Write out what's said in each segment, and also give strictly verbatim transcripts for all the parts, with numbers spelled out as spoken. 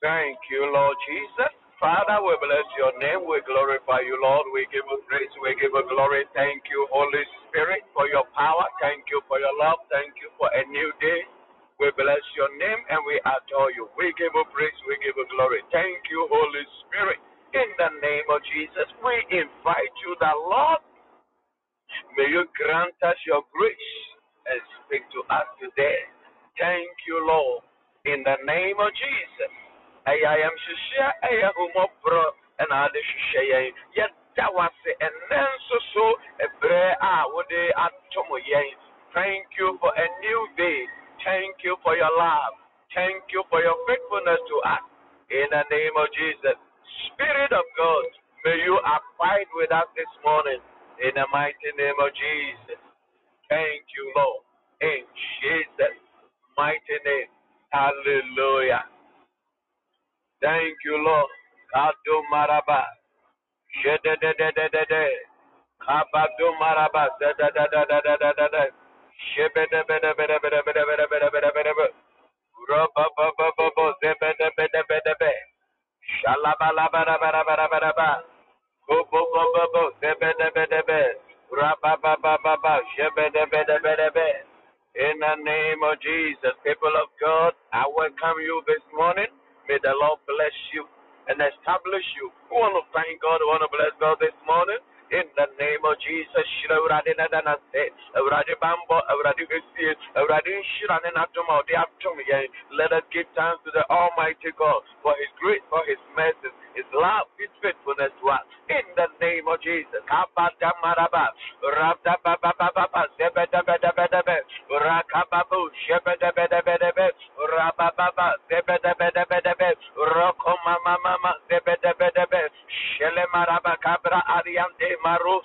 Thank you, Lord Jesus. Father, we bless your name. We glorify you, Lord. We give you praise. We give you glory. Thank you, Holy Spirit, for your power. Thank you for your love. Thank you for a new day. We bless your name and we adore you. We give you praise. We give you glory. Thank you, Holy Spirit. In the name of Jesus, we invite you, the Lord. May you grant us your grace and speak to us today. Thank you, Lord. In the name of Jesus. I am Shishia, I am Humopro, and I am Shishia. Yet that was it, and then so so, a prayer, I would be at Tomoye. Thank you for a new day. Thank you for your love. Thank you for your faithfulness to us. In the name of Jesus. Spirit of God, may you abide with us this morning. In the mighty name of Jesus. Thank you, Lord. In Jesus' mighty name. Hallelujah. Thank you, Lord. Kado maraba. Shede de de de de de. Kabado maraba. Da da da da da da da da. Shebe de de de de de de de de de de de. Roba ba ba ba ba. Zebe de de de de de. Shalaba la ba la ba la ba la ba la ba. Kobo bo bo bo. Zebe de de de de. Roba ba ba ba ba. Shebe de de de de de. In the name of Jesus, people of God, I welcome you this morning. May the Lord bless you and establish you. We want to thank God. We want to bless God this morning. In the name of Jesus. Let us give thanks to the Almighty God for His grace, for His mercy, His love, His faithfulness to us. In the name of Jesus. In the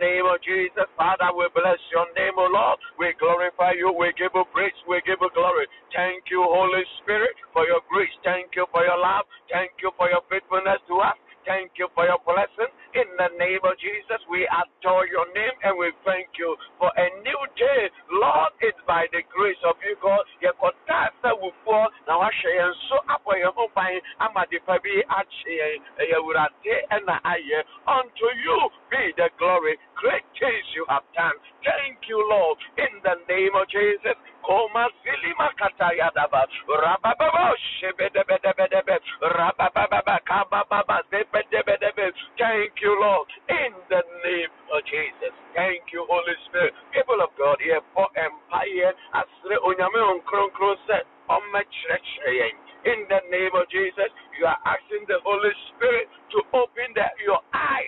name of Jesus, Father, we bless your name, O Lord. We glorify you, we give you praise, we give you glory. Thank you, Holy Spirit, for your grace. Thank you for your love. Thank you for your faithfulness to us. Thank you for your blessing. In the name of Jesus, we adore your name and we thank you for a new day. Lord, it's by the grace of you, God. Your contact will fall. Now, I share and so up for your home. I'm a depravity. I share and I hear. Unto you be the glory. Great things you have done. Thank you, Lord. In the name of Jesus. Koma silima katayadaba. Rabababa shebedebedebedebe. Rabababa kabababa zebedebedebe. Thank you, Lord. In the name of Jesus. Thank you, Holy Spirit. People of God, here for empire. Asre onyame onkron kron se. In the name of Jesus, you are asking the Holy Spirit to open the, your eyes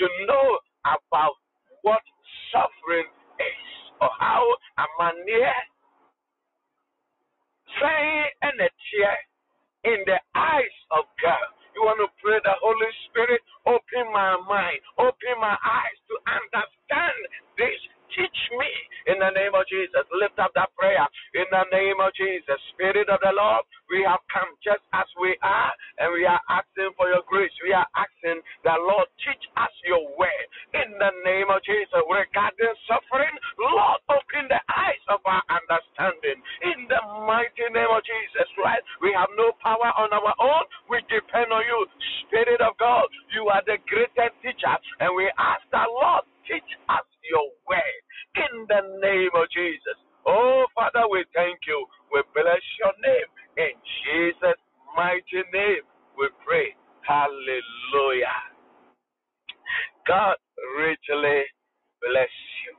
to know about what suffering is. Or how a man here saying and a tear in the eyes of God. You want to pray the Holy Spirit, open my mind, open my eyes to understand this. Teach me in the name of Jesus. Lift up that prayer in the name of Jesus. Spirit of the Lord, we have come just as we are, and we are asking for your grace. We are asking that, Lord, teach us your way in the name of Jesus. Regarding suffering, Lord, open the eyes of our understanding in the mighty name of Jesus. Right? We have no power on our own. We depend on you, Spirit of God. You are the greatest teacher, and we ask that, Lord, teach us your way in the name of Jesus. Oh, Father, we thank you. We bless your name. In Jesus' mighty name, we pray. Hallelujah. God richly bless you.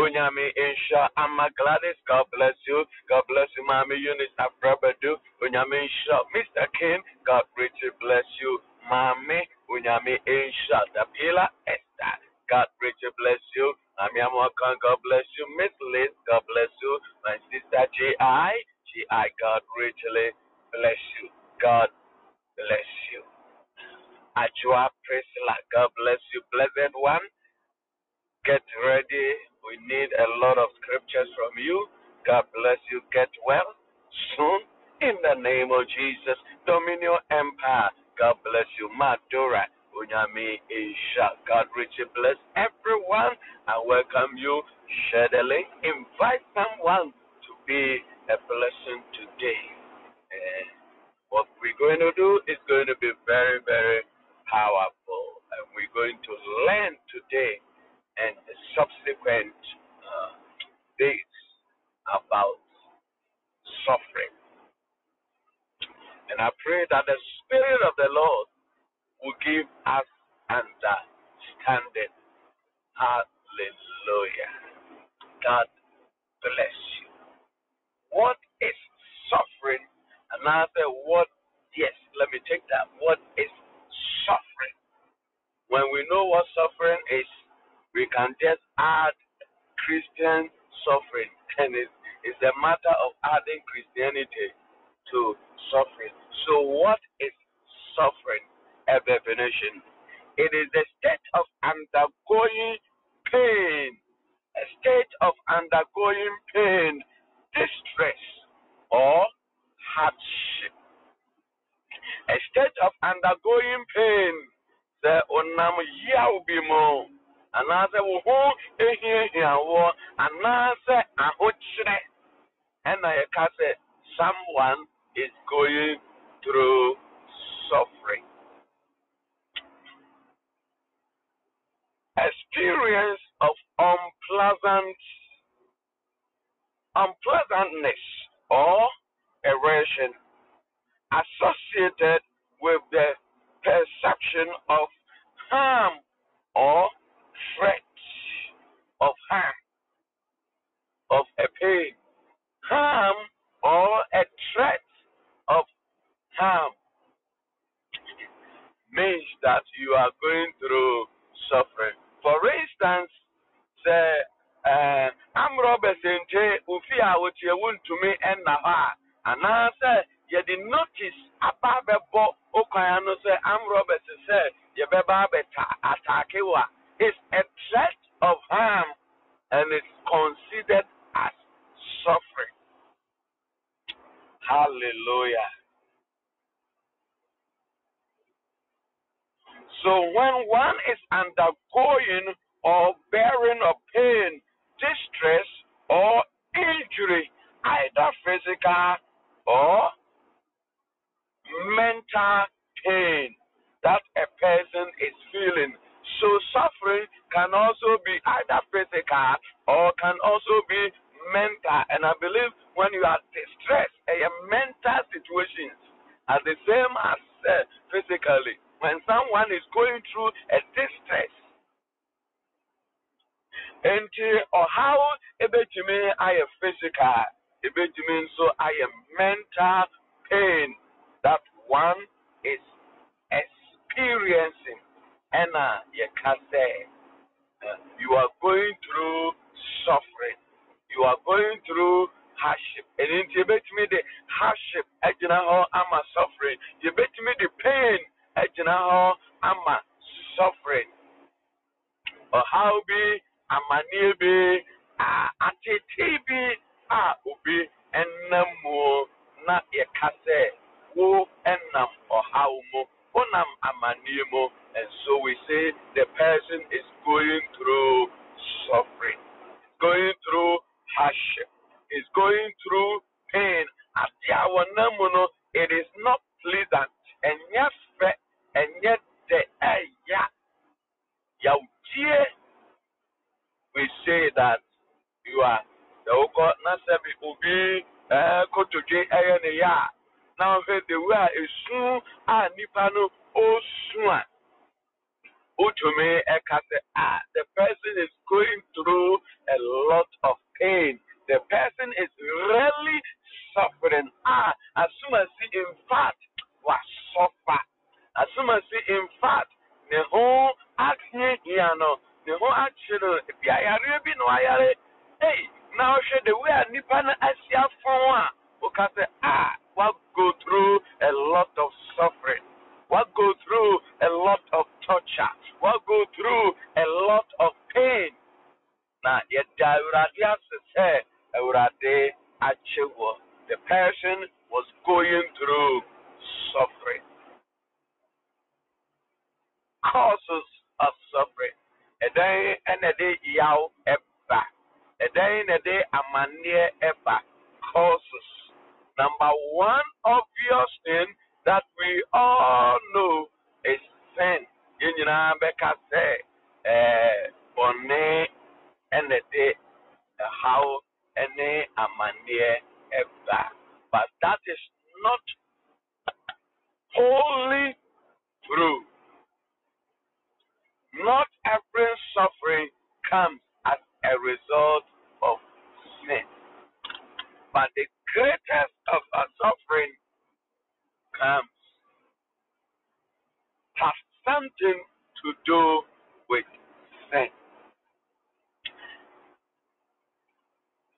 Unyami Insha Amma Gladys, God bless you. God bless you, Mami Eunice Afrabadu. Unyami Insha, Mister Kim, God richly bless you. Mami Unyami Insha Dabila Esther. God richly bless you. Amiam Wakan, God bless you. Miss Liz, God bless you. My sister G I, G I, God richly bless you. God bless you. Ajua Priscilla, God bless you. Blessed one, get ready. We need a lot of scriptures from you. God bless you. Get well soon. In the name of Jesus. Dominion Empire, God bless you. Madura, Onyame Asia. God richly bless everyone and welcome you. Share the link. Invite someone to be a blessing today. And what we're going to do is going to be very, very powerful. And we're going to learn today and the subsequent uh, days about suffering. And I pray that the Spirit of the Lord will give us understanding. Hallelujah. God bless you. What is suffering? And I say, what? Yes, let me take that. What is suffering? When we know what suffering is, we can just add Christian suffering. And it's, it's a matter of adding Christianity to suffering. So what is suffering? A definition. It is the state of undergoing pain, a state of undergoing pain, distress, or hardship. A state of undergoing pain. The onam ya ubimo, anase wuhu ehi ya wo, anase ahochre. And I can say someone is going through suffering. Experience of unpleasant, unpleasantness or aversion associated with the perception of harm or threat of harm, of a pain, harm or a threat of harm means that you are going through suffering. For instance, the I'm Robert Saint Ufia, which you want to me and Naha, and I said, you did notice about the book, Okayano said, I'm Robert said, you beba attack you. It's a threat of harm and it's considered as suffering. Hallelujah. So when one is undergoing or bearing of pain, distress, or injury, either physical or mental pain that a person is feeling. So suffering can also be either physical or can also be mental. And I believe when you are distressed, a mental situations are the same as uh, physically. When someone is going through a distress, and or how it means I am physical, it means so I am mental pain that one is experiencing. And uh, you can say uh, you are going through suffering, you are going through hardship, and it means the hardship. I do not know I'm suffering. You bet me the pain. I do not know I'm suffering. Or how be I'm a newbie, a T T B, a ubi, and no more, not a cassette, who and nam or how mo, onam amanimo. And so we say the person is going through suffering, going through hardship, is going through pain. At our namuno, it is not pleasant, and yet, and yet the yeah, yeah, we say that you are the God not serving ubi go to J A N A. Now when the word is soon and nipano oh soon, utume ekase ah, the person is going through a lot of pain. The person is really suffering. Ah, as soon as he, in fact, was suffer. As soon as he, in fact, the whole action, you know, the whole action, if you are being wired, hey, now should the way I nip on as you are for one, because ah, what go through a lot of suffering, what go through a lot of torture, what go through a lot of pain. Now, yet the person was going through suffering. day yaw eba. A day in a day amania eba causes. Number one obvious thing that we all know is sin. You know, because eh, bone and a day how any amania eba. But that is not wholly true. Not every suffering comes as a result of sin. But the greatest of our suffering comes has something to do with sin.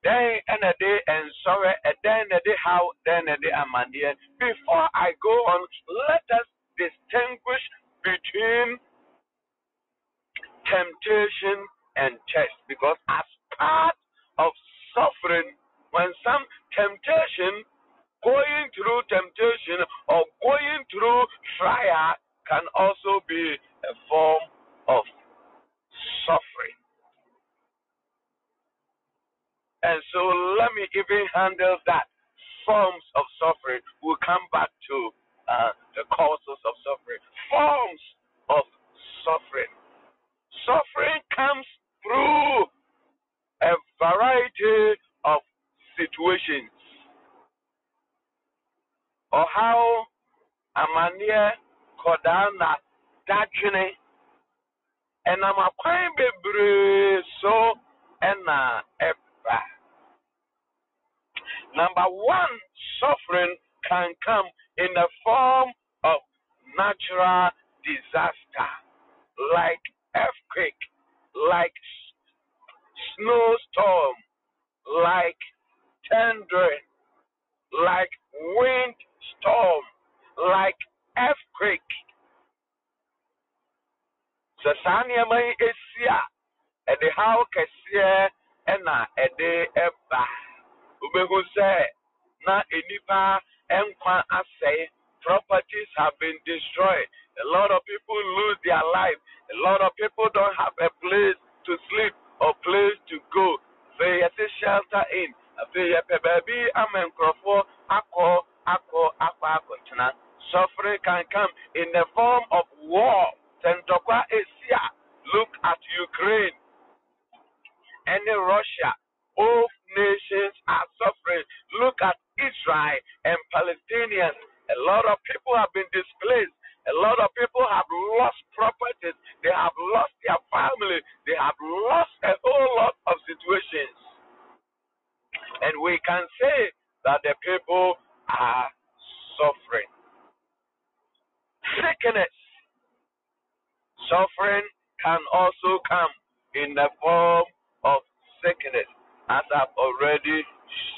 Day and a day and sorrow, a day and a day how, then a day and mania. Before I go on, let us distinguish between temptation and test, because as part of suffering, when some temptation, going through temptation or going through trial can also be a form of suffering. And so let me even handle that. Forms of suffering. We'll come back to uh, the causes of suffering. Forms of suffering. Suffering comes through a variety of situations. Or how amania kodana dachine and amakwai bebre so ena eba. Number one, suffering can come in the form of natural disaster, like earthquake, like snowstorm, like thundering, like windstorm, like earthquake. Sasania mai esia, and the how kesia ena ede eba. Ubehu say na enipa enkwa asay. Properties have been destroyed. A lot of people lose their life. A lot of people don't have a place to sleep or place to go. They have to shelter in. They have a baby. I'm in Crawford. Ako, ako, ako, ako. Suffering can come in the form of war. Sentokwa Asia. Look at Ukraine. And in Russia, both nations are suffering. Look at Israel and Palestinians. A lot of people have been displaced. A lot of people have lost properties. They have lost their family. They have lost a whole lot of situations. And we can say that the people are suffering. Sickness. Suffering can also come in the form of sickness, as I've already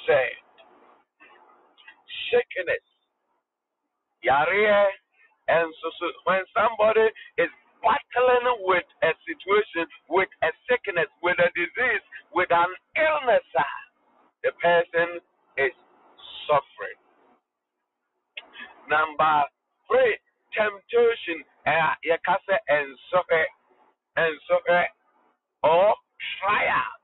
said. Sickness. Yare, and so, so when somebody is battling with a situation, with a sickness, with a disease, with an illness, the person is suffering. Number three, temptation, and suffer, and suffer, or trials.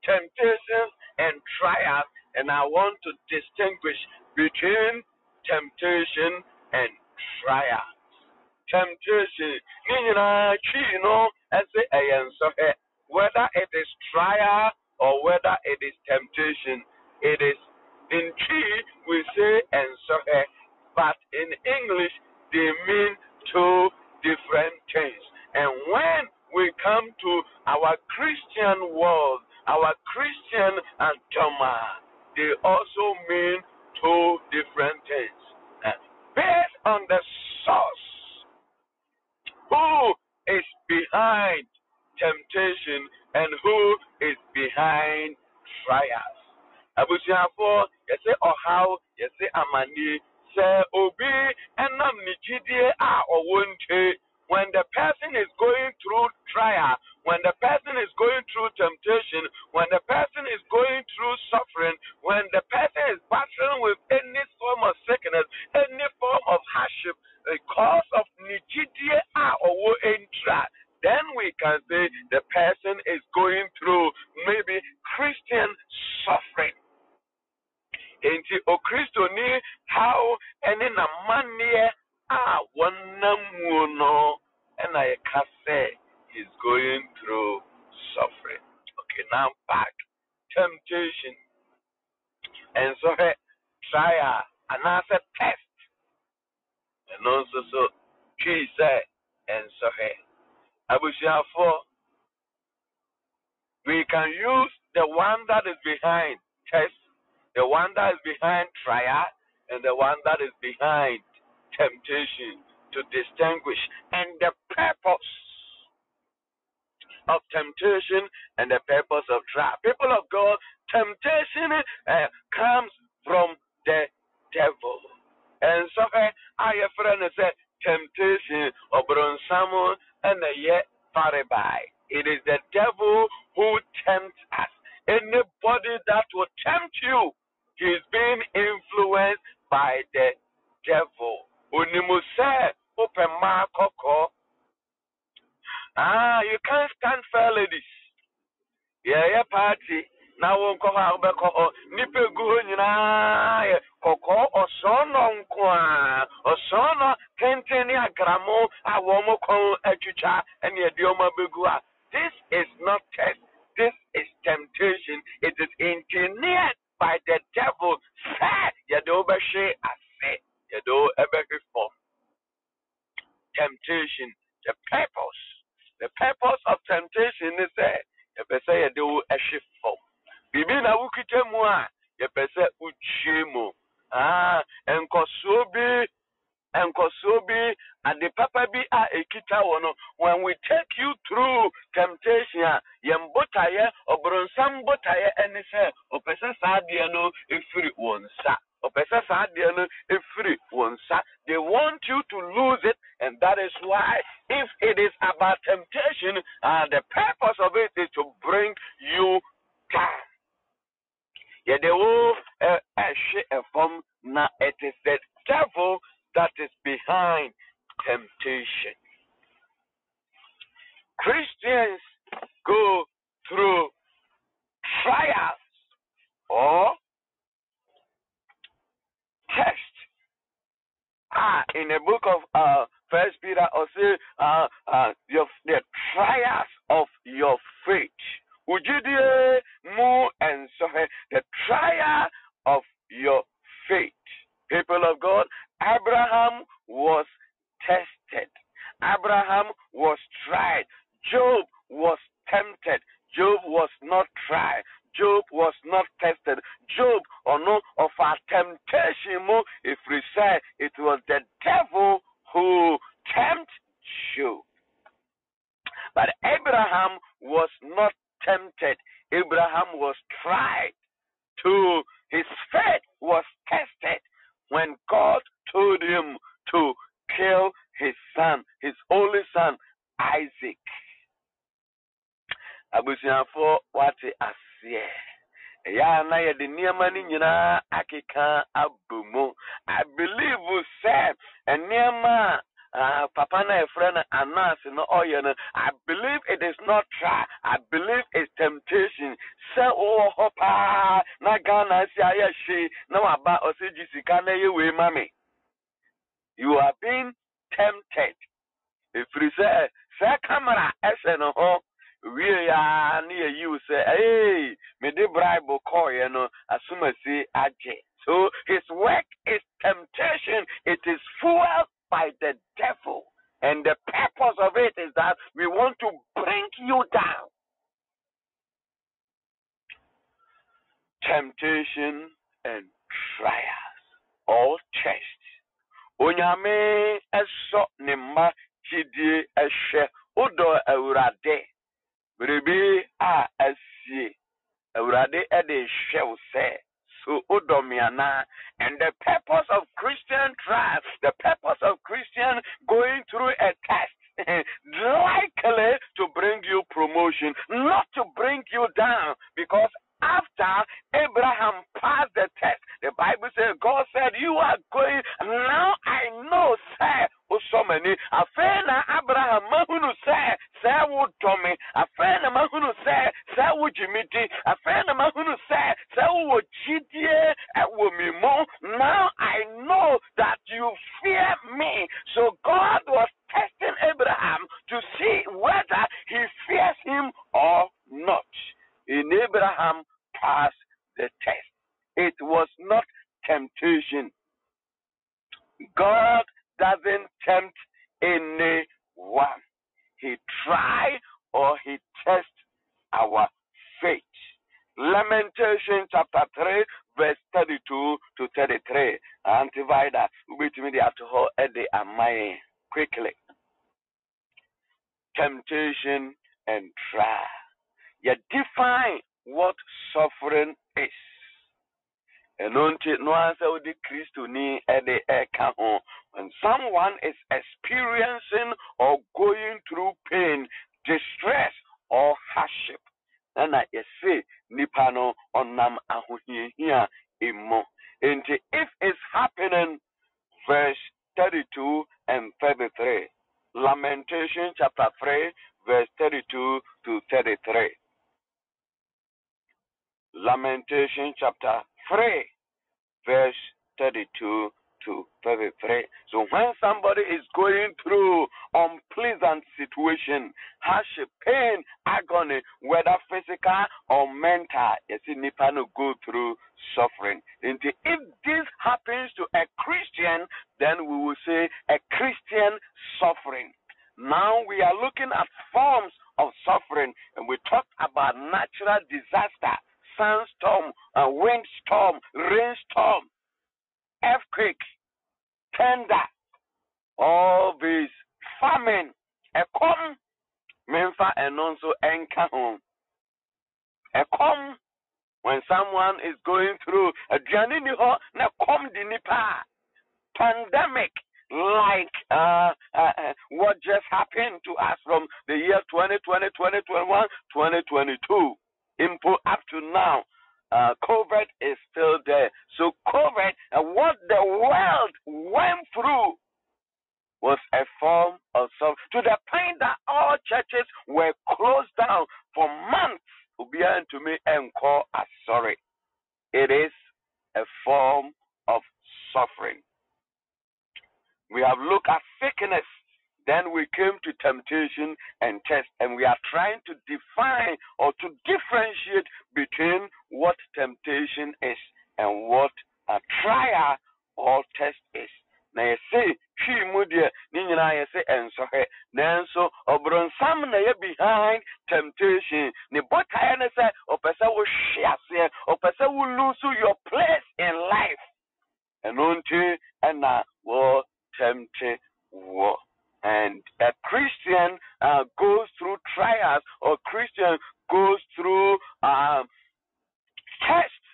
Temptation and trials, and I want to distinguish between temptation and trial. Temptation. Whether it is trial or whether it is temptation, it is in Chi we say and so, but in English they mean two different things. And when we come to our Christian world, our Christian and Toma, they also mean two different things. Uh, based on the source, who is behind temptation and who is behind trials? Abusiafo, you say Ohao, you say Amani, say Obi, and Nam Nijidie are or won't. When the person is going through trial, when the person is going through temptation, when the person is going through suffering, when the person is battling with any form of sickness, any form of hardship, because of Nijidia or Woentra, then we can say the person Enti okristo ni how ene na manie a wonamuo no ena ye ka say is going through suffering. Okay, now I'm back. Temptation. And so he trial and I said test. And also so she said and so he Abusha for we can use the one that is behind test, the one that is behind trial, and the one that is behind temptation to distinguish. And the purpose of temptation and the purpose of trial. People of God, temptation uh, comes from the devil. And so uh, I have friend that said, temptation or bronsamu and yet faribai. It is the devil who tempts us. Anybody that will tempt you, he is being influenced by the devil. Unimuse, open my cocoa. Ah, you can't stand fair, ladies. Yeah, yeah, party. Now we'll go out back. Nipe guhun na cocoa or son on qua or son on Kentania Gramo, a woman called a chucha and your dioma begua. This is not test. This is temptation. It is engineered by the devil. Temptation. The purpose. The purpose of temptation is that the person you do a shift form. Bibi na wukite mwa. The person uchemo. Ah, enkosobi, enkosobi, and the papa bi a ekita wono. When we take you through temptation, yembotaye, obronsam botaye, eni se opesa saadiano ifiri wonsa. Opesa saadiano ifiri wonsa. They want you to lose it, and that is why, if it is about temptation, uh, the purpose of it is to bring you down. Yeah, they will share from now. It is the devil that is behind temptation. Christians go through trials or tests. Ah, in the book of uh, First Peter, or say uh, uh, your, the trials of your faith. Ujidie mu and so the trial of your faith. People of God, Abraham was tested. Abraham was tried. Job was tempted. Job was not tried. Job was not tested. Job, or no, of our temptation, if we say it was the devil who tempted Job. But Abraham was not tempted. Abraham was tried. To his faith was tested. When God told him to kill his son, his only son, Isaac. Abusiafo wati asie. Ya na ye de niema ni nyina akeka abumu. I believe we said niema Uh, Papa na friend announced no oil. I believe it is not trial. I believe it's temptation. Say oh hopa na Ghana si ayashi na waba osiji sikane yewe mami. You are being tempted. If you say say camera eseno ho we ya ni you say hey me de bribe call you know asuma si aje. So his work is temptation. It is fueled by the devil. And the purpose of it is that we want to bring you down. Temptation and trials. All tests. Onyame eso nema chidi eshe udo eurade. Bribi a esye. Eurade ede eshe use. So udomiana. And the purpose of Christian trials, the purpose of Christian going through a test, likely to bring you promotion, not to bring you down, because after Abraham passed the test, the Bible says God said, "You are going. Now I know, sir." So many. Afena Abraham mahunu say, say would Tommy. Afena mahunu say, say would Jimmy. Afena mahunu say, say would Chidie. with me more. Now I know that you fear me. So God was testing Abraham to see whether he fears him or not. And Abraham passed the test. It was not temptation. God doesn't tempt anyone. He tries or he tests our faith. Lamentation chapter three, verse thirty-two to thirty-three. And divide that between the alcohol and the amine quickly. Temptation and trial. You define what suffering is. And when someone is experiencing or going through pain, distress, or hardship, and I say, Nipano onam ahuhia imo. And if it's happening, verse thirty-two and thirty-three. Lamentation chapter three, verse thirty-two to thirty-three. Lamentation chapter three, verse thirty-two to thirty-three. So when somebody is going through unpleasant situation, hardship, pain, agony, whether physical or mental, you see Nipano go through suffering. And if this happens to a Christian, then we will say a Christian suffering. Now we are looking at forms of suffering, and we talked about natural disaster, sandstorm, uh, windstorm, rainstorm, earthquake, tender, all these, famine, a com, menfa and also encounter. A com, when someone is going through a journey, na com di nipa, pandemic, like uh, uh, what just happened to us from the year twenty twenty, twenty twenty-one, twenty twenty-two, input up to now. Uh, COVID is still there. So COVID, uh, what the world went through was a form of suffering, to the point that all churches were closed down for months. Obian to me and call us sorry. It is a form of suffering. We have looked at sickness. Then we came to temptation and test, and we are trying to define or to differentiate between what temptation is and what a trial or test is. Now you see, she mudia nina you say and so he then so obron some behind temptation. Ni botayana say or person will share or person will lose your place in life. And until and now war tempted war. And a Christian uh, goes through trials, or Christian goes through um, tests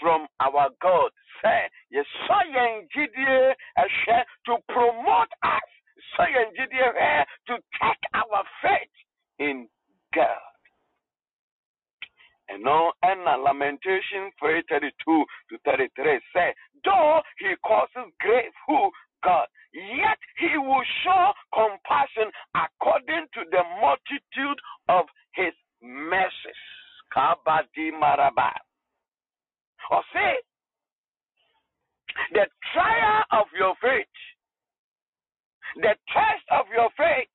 from our God. Say, yes, to promote us, to take our faith in God. And now, and Lamentation three thirty-two to thirty-three say, though he causes great who God, yet he will show compassion according to the multitude of his mercies. Kabadi Maraba. Or say, the trial of your faith, the test of your faith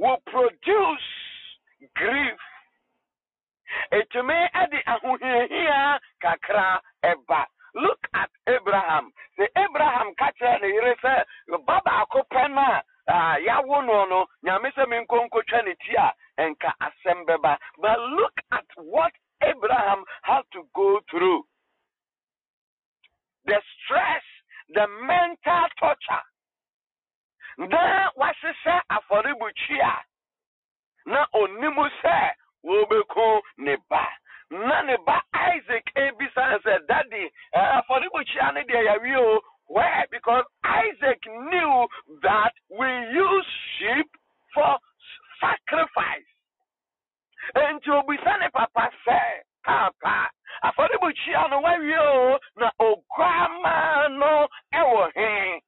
will produce grief. Etume adi ahuhia kakra eba. Look at Abraham. The Abraham catcher and he refer Baba Kopena uh Yawono Nyamisa Minkonko Chanitia and Ka Asembeba. But look at what Abraham had to go through. The stress, the mental torture. Then was say aforibuchia. Na onimu se wobeko neba. Naneba Isaac Abisa and said, Daddy, for the Buchiani de where? Because Isaac knew that we use sheep for sacrifice. And to Bisane Papa said, Papa, for the Buchiano, where you na Ograma no Ewohe.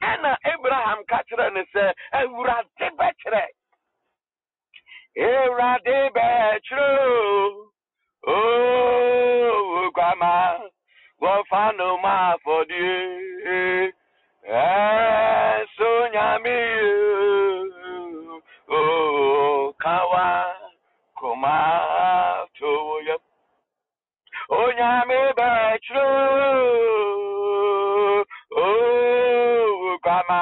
And Abraham catcher and said, Erade Betre. Erade Betre. Oh, grandma, go find no ma for Dieu. Eh, Sonyami, oh, Kawa, Koma, Toya, Onyami, Betro, oh, Kama,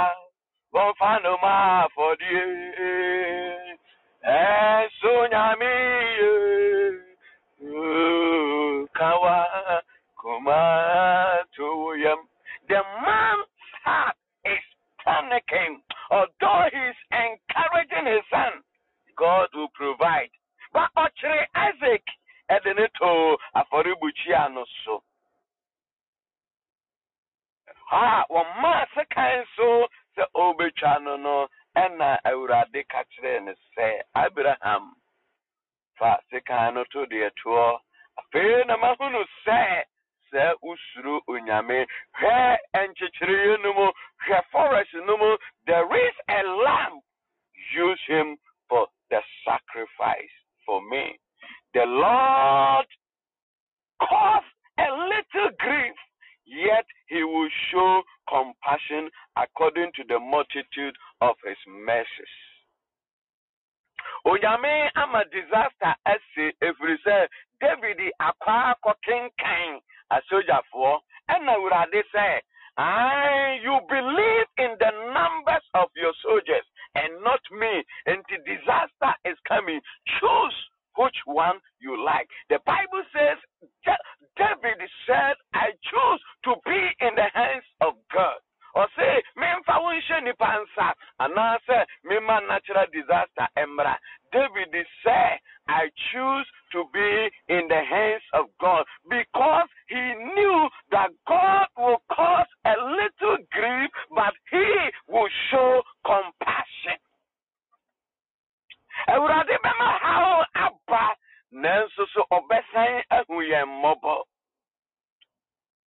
Bonfano, ma for Dieu. Eh, Sonyami, oh, Kawa, Koma, Toya, the man. Heart is panicking. Although he's encouraging his son, God will provide. But actually, Isaac, edenito aforibuchiano so. Ah, one master council the obechano no, and I already catch them and say Abraham. Fa sekano to the tour. Afei na mahunu say. Se usuru unyame he enchichiri numo he forest numo. There is a lamb. Use him for the sacrifice for me. The Lord caused a little grief, yet he will show compassion according to the multitude of his mercies. Unyame am a disaster as every say David akwa kokin kan. A soldier for, and I would have said, I, you believe in the numbers of your soldiers and not me, and the disaster is coming. Choose which one you like. The Bible says, David said, I choose to be in the hands of God. Or say, Memfa Winshe Nipansa, and I say, Mema natural disaster, Emra. David said, I choose to be in the hands of God because he knew that God will cause a little grief, but he will show compassion.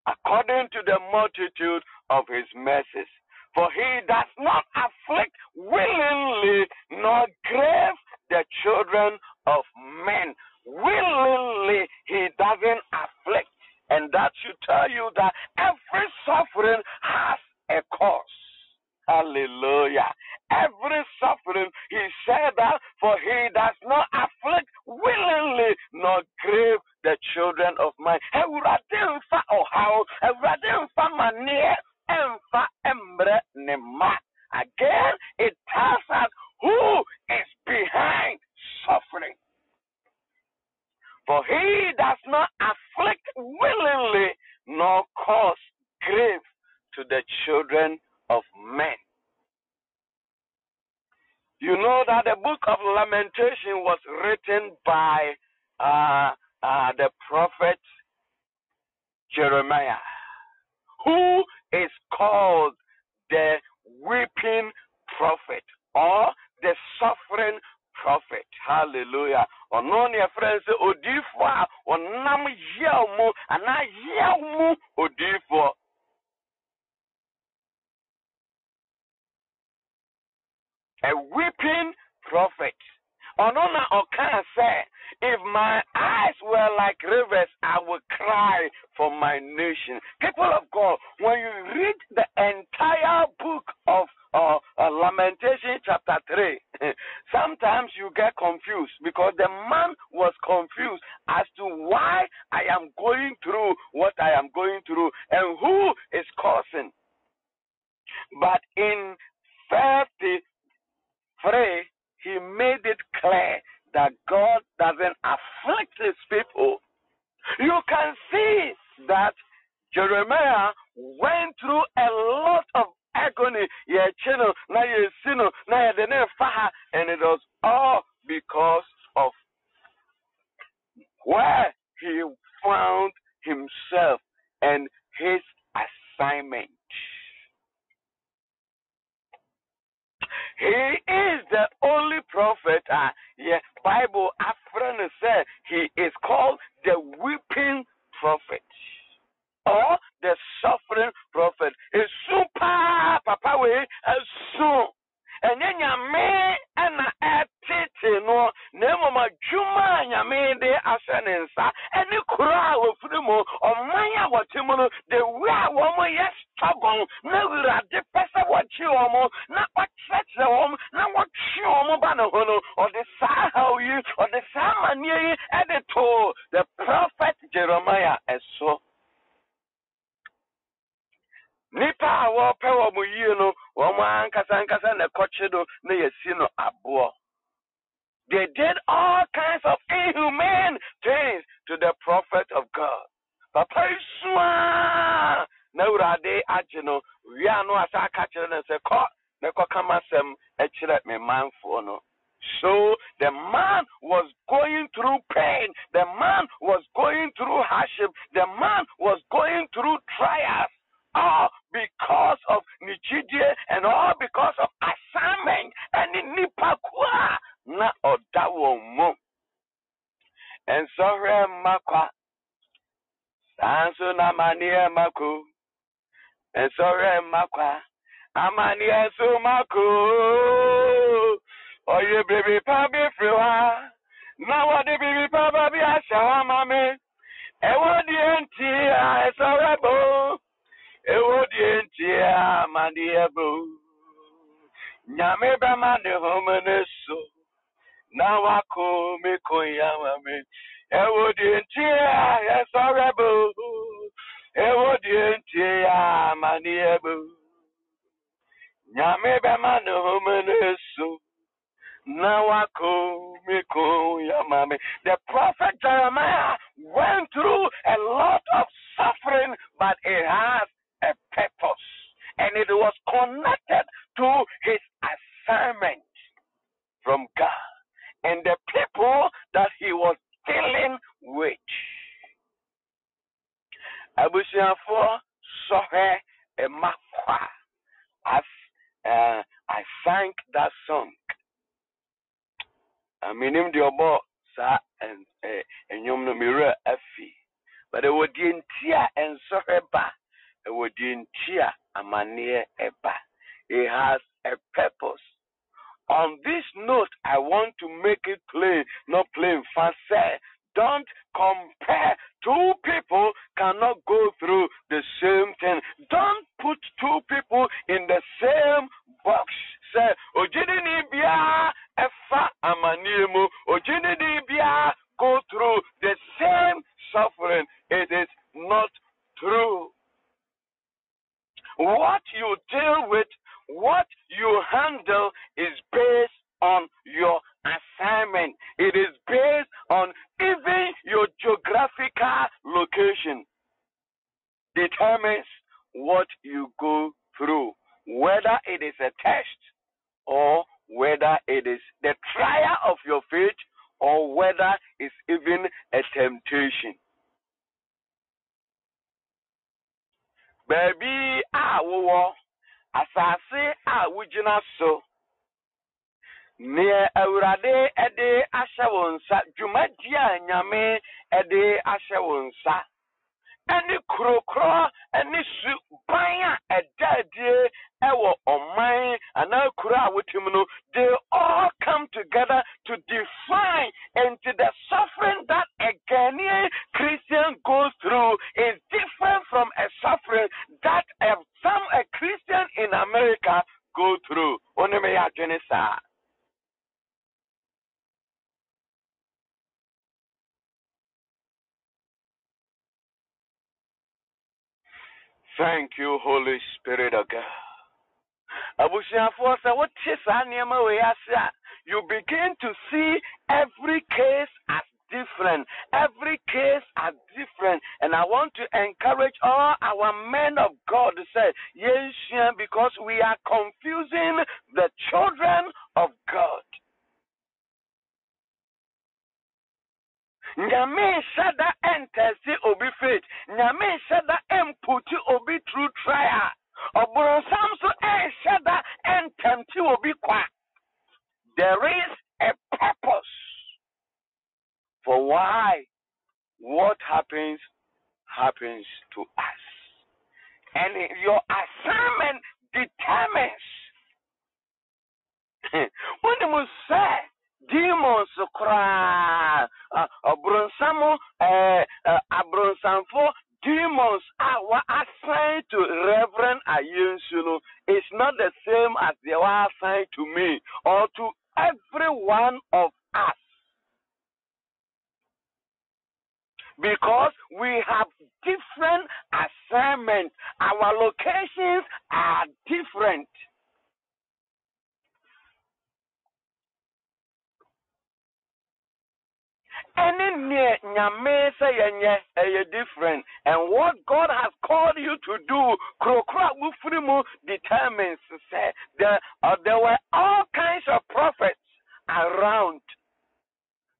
According to the multitude of his mercies, for he does not afflict willingly nor grave the children of men. Willingly, he doesn't afflict. And that should tell you that every suffering has a cause. Hallelujah. Every suffering, he said that, for he does not afflict willingly nor grieve the children of man. Again, it tells us who is behind suffering. For he does not afflict willingly, nor cause grief to the children of men. You know that the book of Lamentation was written by uh, uh, the prophet Jeremiah, who is called the weeping prophet or the suffering prophet. Hallelujah. Ono ne friends odifo onam yelmu ana yelmu odifo. A weeping prophet. Ono na okan say, if my eyes were like rivers, I would cry for my nation. People of God, when you read the entire book of uh, uh, Lamentation chapter three, sometimes you get confused because the man was confused as to why I am going through what I am going through and who is causing. But in thirty-three, he made it clear that God doesn't afflict his people. You can see that Jeremiah went through a lot of agony, and it was all because of where he found himself and his assignment. He is the only prophet. Uh, yeah, Bible African said he is called the weeping prophet or the suffering prophet. It's super papa we and so and then me and I titi no name my juma nyame de asenensa and the crowd of them or maya what him the way woman, yes, trouble, no the person what you almost, not what sets the woman, not what you almost, or the side how you, or the same near at all. The prophet Jeremiah, and so. Nipa wo pe wo mu yie no wo mu ankasa ankasa na koche do na yesi no abo. They did all kinds of inhumane things to the prophet of God. Papa isua na urade age no wi anu asa ka kire na se ko na ko kama sem e kire me manfo no. So the man was going through pain. The man was going through hardship. The man was going through trials. All because of Nigeria and all because of assignment and in Nipakua na Odawomo. And sorry Makwa Sansu na mania Maku. And sorry Makwa Amania Sumaku. Oh ye baby Pabi Friwa. Now what the baby Papa be a shawa mame. And what the auntie I saw bo. Ewo die ntia mani ebo nyame ba mani homeneso na wako mekoya mame ewo die ntia yesorebo ewo die ntia mani ebo nyame ba mani homeneso na wako mekoya mame. The prophet Jeremiah went through a lot of suffering, but it has a purpose, and it was connected to his assignment from God and the people that he was dealing with. Abusiafo sohe emakwa. As uh, I sang that song, I mean him the obo sa and enyom no mirror afi, but it would be ntia and sohe ba. It has a purpose. On this note, I want to make it plain, not plain, facile. Don't compare. Two people cannot go through the same thing. Don't put two people in the same box. Say, Ojini Bia, Efa Amanimu, Ojini Bia, go through the same suffering. It is not true. What you deal with, what you handle is based on your assignment. It is based on even your geographical location. Determines what you go through, whether it is a test or whether it is the trial of your faith or whether it's even a temptation. Baby, ah, wo, asase, ah, wujina so. Ne eurade ede ashawonsa, jumadia nyame ede ashawonsa. Eni krokro, eni subaya edade ewo omai, anakura wutimuno. They all come together to define into the suffering that a Ghanaian Christian goes through is different from a suffering that a, some a Christian in America go through. Onemeya Genesis. Thank you, Holy Spirit of God. You begin to see every case as different. Every case as different. And I want to encourage all our men of God to say, yes, because we are confusing the children of God. Nyame shada entesi obi faith. Nyame shada emputi obi true trial. Oboro samso en shada entemti obi kwa. There is a purpose for why what happens happens to us. And your assignment determines. When the Moses said, demons cry. Abronsamu, Abronsamfo, demons are assigned to to Reverend Ayensuno is not the same as they were assigned to me or to every one of us. Because we have different assignments. Our locations are different. Any different, and what God has called you to do, determines. There, uh, there were all kinds of prophets around,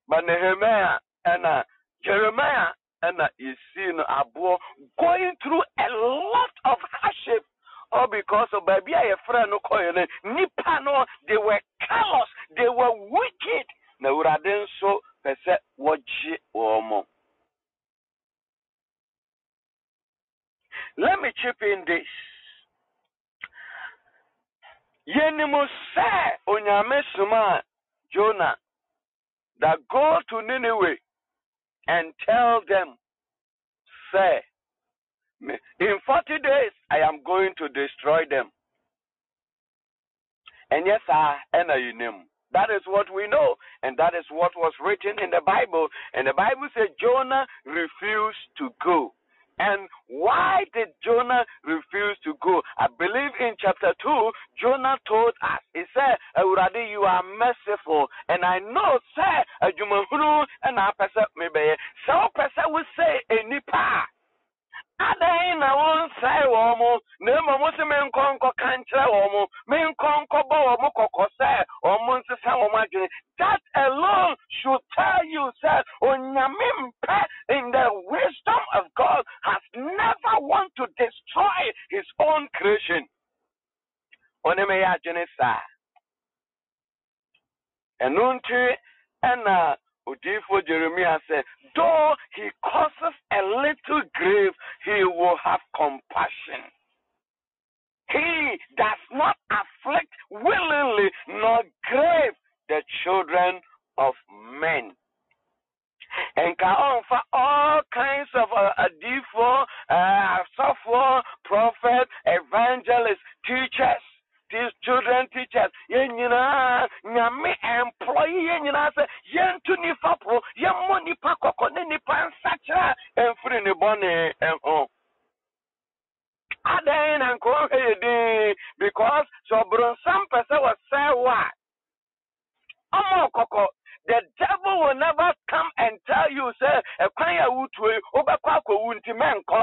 but Nehemiah and uh, Jeremiah and uh, Isin Abu going through a lot of hardship, all because of baby a friend no coin Nipano. They were callous, they were wicked. Neuradin so. Let me chip in this. Yenimuse Onyamesuma Jonah that go to Nineveh and tell them, say, in forty days I am going to destroy them. And yes, I enter your name. That is what we know, and that is what was written in the Bible. And the Bible said Jonah refused to go. And why did Jonah refuse to go? I believe in chapter two, Jonah told us, he said, Awurade, you are merciful. And I know, sir, Ajumahuru, and I percept me by it. Some person will say, Enipa. Adain na won sai wo mo na mo mo se menkonko kanchre wo mo menkonko ba wo mo kokose wo mo nsesa wo mo adwene. That alone should tell you that Onyame mpa in the wisdom of God has never want to destroy his own creation. Oneme ya adwene sa enunti ena Odifo Jeremiah said, though he causes a little grief, he will have compassion. He does not afflict willingly, nor grave the children of men. And can offer all kinds of Odifo, uh, uh, sufferer, prophet, evangelist, teachers. These children teachers, yen nyina nyame employee yen nyina say yen tu nifa pro yen mo nipa kokko ne nipa nsacha emfiri ne bone ehon adan and ko hede because so bron some person was say what omo kokko. The devil will never come and tell you say ekwan ya wutue obekwa akwu nti menko.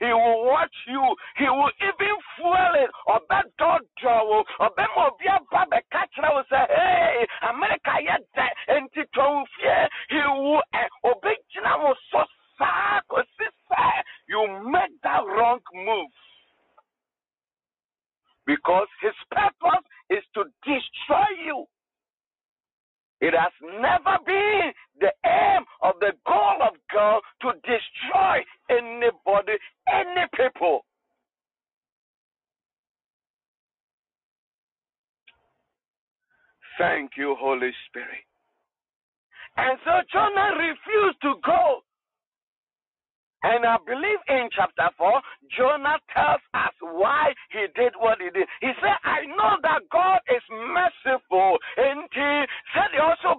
He will watch you. He will even fuel it. Or that door drawer. Or that mobile barber catcher will say, hey, America, yet that anti twelve year. He will obey. So sad, you make that wrong move. Because his purpose is to destroy you. It has never been the aim of the goal of God to destroy anybody, any people. Thank you, Holy Spirit. And so Jonah refused to go. And I believe in chapter four, Jonah tells us why he did what he did. He said, I know that God is merciful. And he said, also, I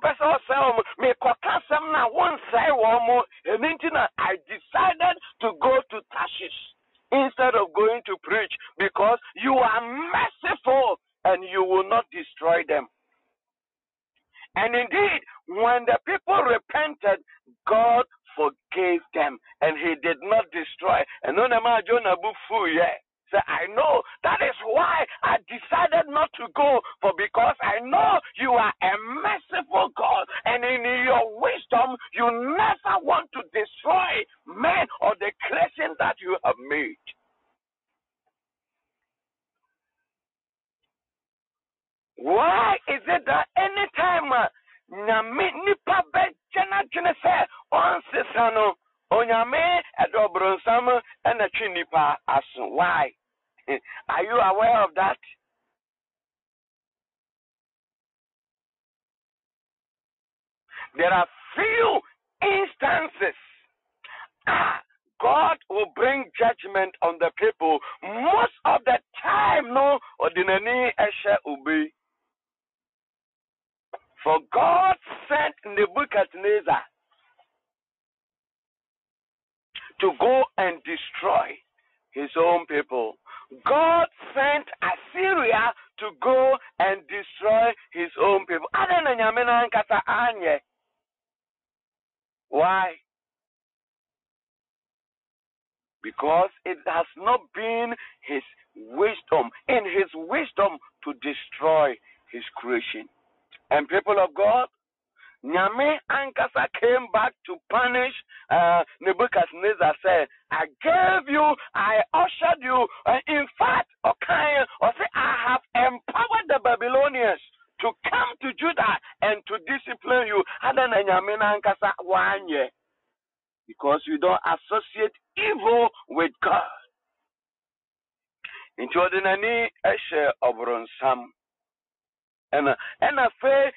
decided to go to Tarshish instead of going to preach because you are merciful and you will not destroy them. And indeed, when the people repented, God forgave them, and he did not destroy. And no man Jonah bufu yeah. So I know that is why I decided not to go, for because I know you are a merciful God, and in your wisdom you never want to destroy man or the creation that you have made. Why is it that any time? Uh, Nyame nipa bejena dwene se onsesa no onyame edobrunsam na twi nipa aso. Why? Are you aware of that? There are few instances ah God will bring judgment on the people most of the time, no, ordinary Esha Ubi. For God sent Nebuchadnezzar to go and destroy his own people. God sent Assyria to go and destroy his own people. Why? Because it has not been his wisdom, in his wisdom, to destroy his creation. And people of God, Nyame Ankasa came back to punish uh, Nebuchadnezzar. Said, I gave you, I ushered you. Uh, in fact, okay, okay, I have empowered the Babylonians to come to Judah and to discipline you. Because you don't associate evil with God. Inchodinani eshe obronsam. And I say,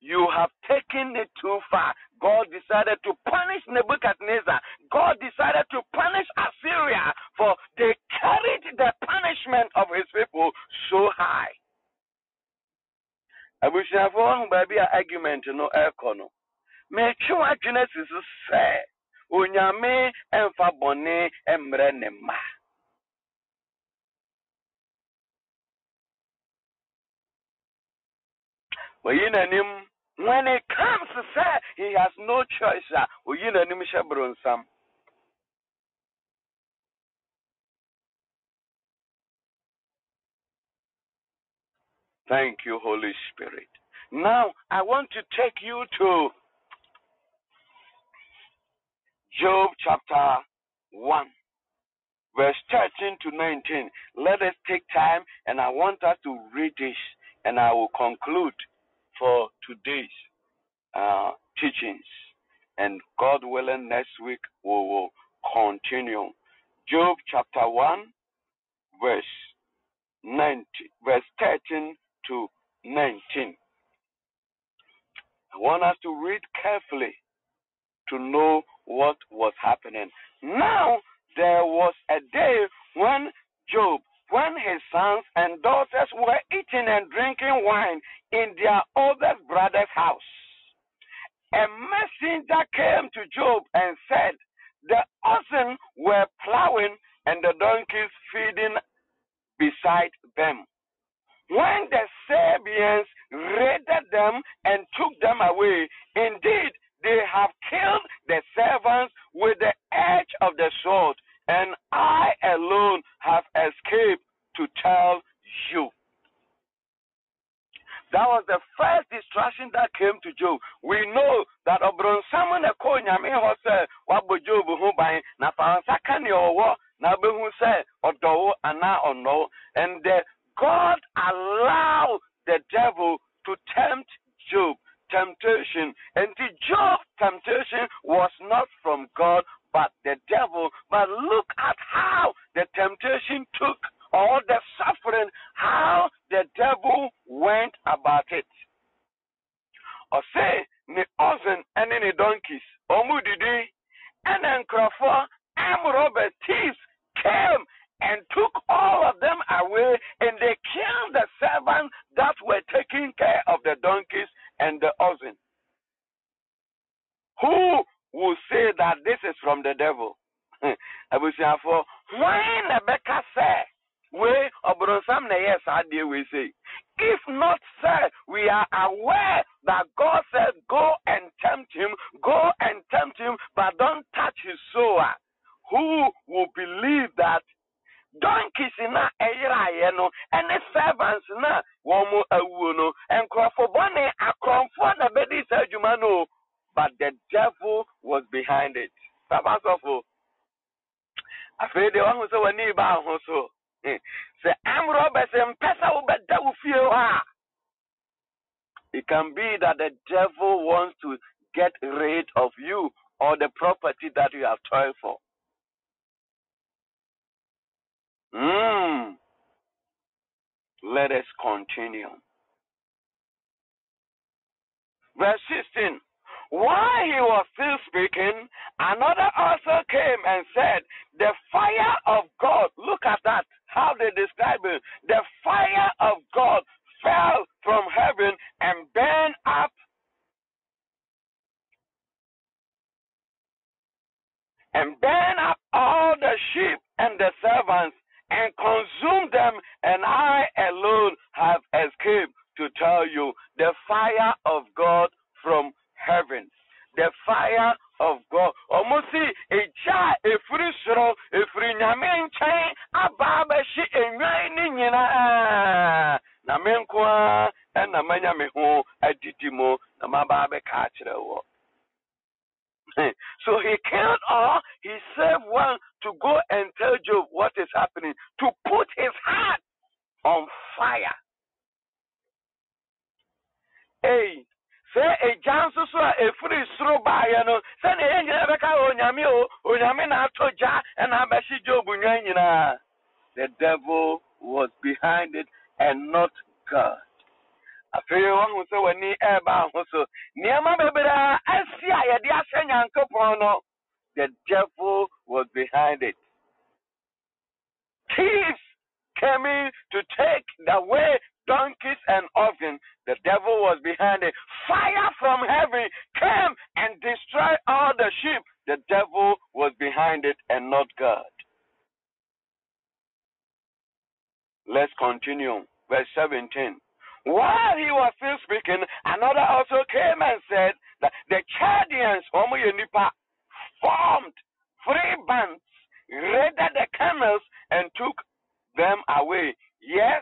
you have taken it too far. God decided to punish Nebuchadnezzar. God decided to punish Assyria, for they carried the punishment of his people so high. I wish I have one baby argument, no econo. Make sure Genesis is said, Unyame and Fabone and Mrenema. When it comes to say, he has no choice. Thank you, Holy Spirit. Now, I want to take you to Job chapter one, verse thirteen to nineteen. Let us take time, and I want us to read this, and I will conclude for today's uh, teachings, and God willing, next week we will continue. Job chapter one, verse nineteen, verse thirteen to nineteen. I want us to read carefully to know what was happening. Now there was a day when Job, when his sons and daughters were eating and drinking wine in their older brother's house, a messenger came to Job and said, the oxen were plowing and the donkeys feeding beside them, when the Sabians raided them and took them away. Indeed, they have killed the servants with the edge of the sword, and I alone have escaped to tell you. That was the first distraction that came to Job. We know that Obron Samuel Konya me ho say wabo Job ho ban na fansa kane owo na be hu say odowo ana ono, and the God allowed the devil to tempt Job. Temptation, and the Job's temptation was not from God, but the devil. But look at how the temptation took all the suffering, how the devil went about it. Or say, ne oxen and ne donkeys, omudidi, and then Crawford and Robert thieves came and took all of them away, and they killed the servants that were taking care of the donkeys and the oxen. Who will say that this is from the devil? I will say, for when Rebecca said, way of Brosamne, yes, I do, we say, if not, sir, we are aware that God said, go and tempt him, go and tempt him, but don't touch his soul. Who will believe that? Donkeys na eyiraye no ene servants na wo mo awuo no enkrofo bone akromfo na bedi sa adwuma no, but the devil was behind it. Servants of afraid they want so wani ba ho so say am robbers em pesa wo beda wo fie ho. It can be that the devil wants to get rid of you or the property that you have toiled for. Mm. Let us continue. Verse sixteen. While he was still speaking, another also came and said, the fire of God, look at that, how they describe it, the fire of God fell from heaven and burned up and burned up all the sheep and the servants and consumed them, and I alone have escaped to tell you. The fire of God from heaven, the fire of God. Omusi eja efrisro efrinyame nchen ababa shi enwai ni nyina na menkwa na manya meho adidimo na mababa ka kirewo. So he killed all, he saved one to go and tell Job what is happening, to put his heart on fire. Hey, say a jansu so a free sro bayano, send a Rebecca Onyamio, Onyamina Toja, and Abashi Job Unyanina. The devil was behind it and not God. I feel one who saw any airbound who saw near my baby. I see I had the ashen uncle Pono. The devil was behind it. Thieves came in to take away donkeys and oxen. The devil was behind it. Fire from heaven came and destroyed all the sheep. The devil was behind it and not God. Let's continue. Verse seventeen. While he was still speaking, another also came and said that the Chaldeans, Homo Yenipa, formed three bands, raided the camels, and took them away. Yes,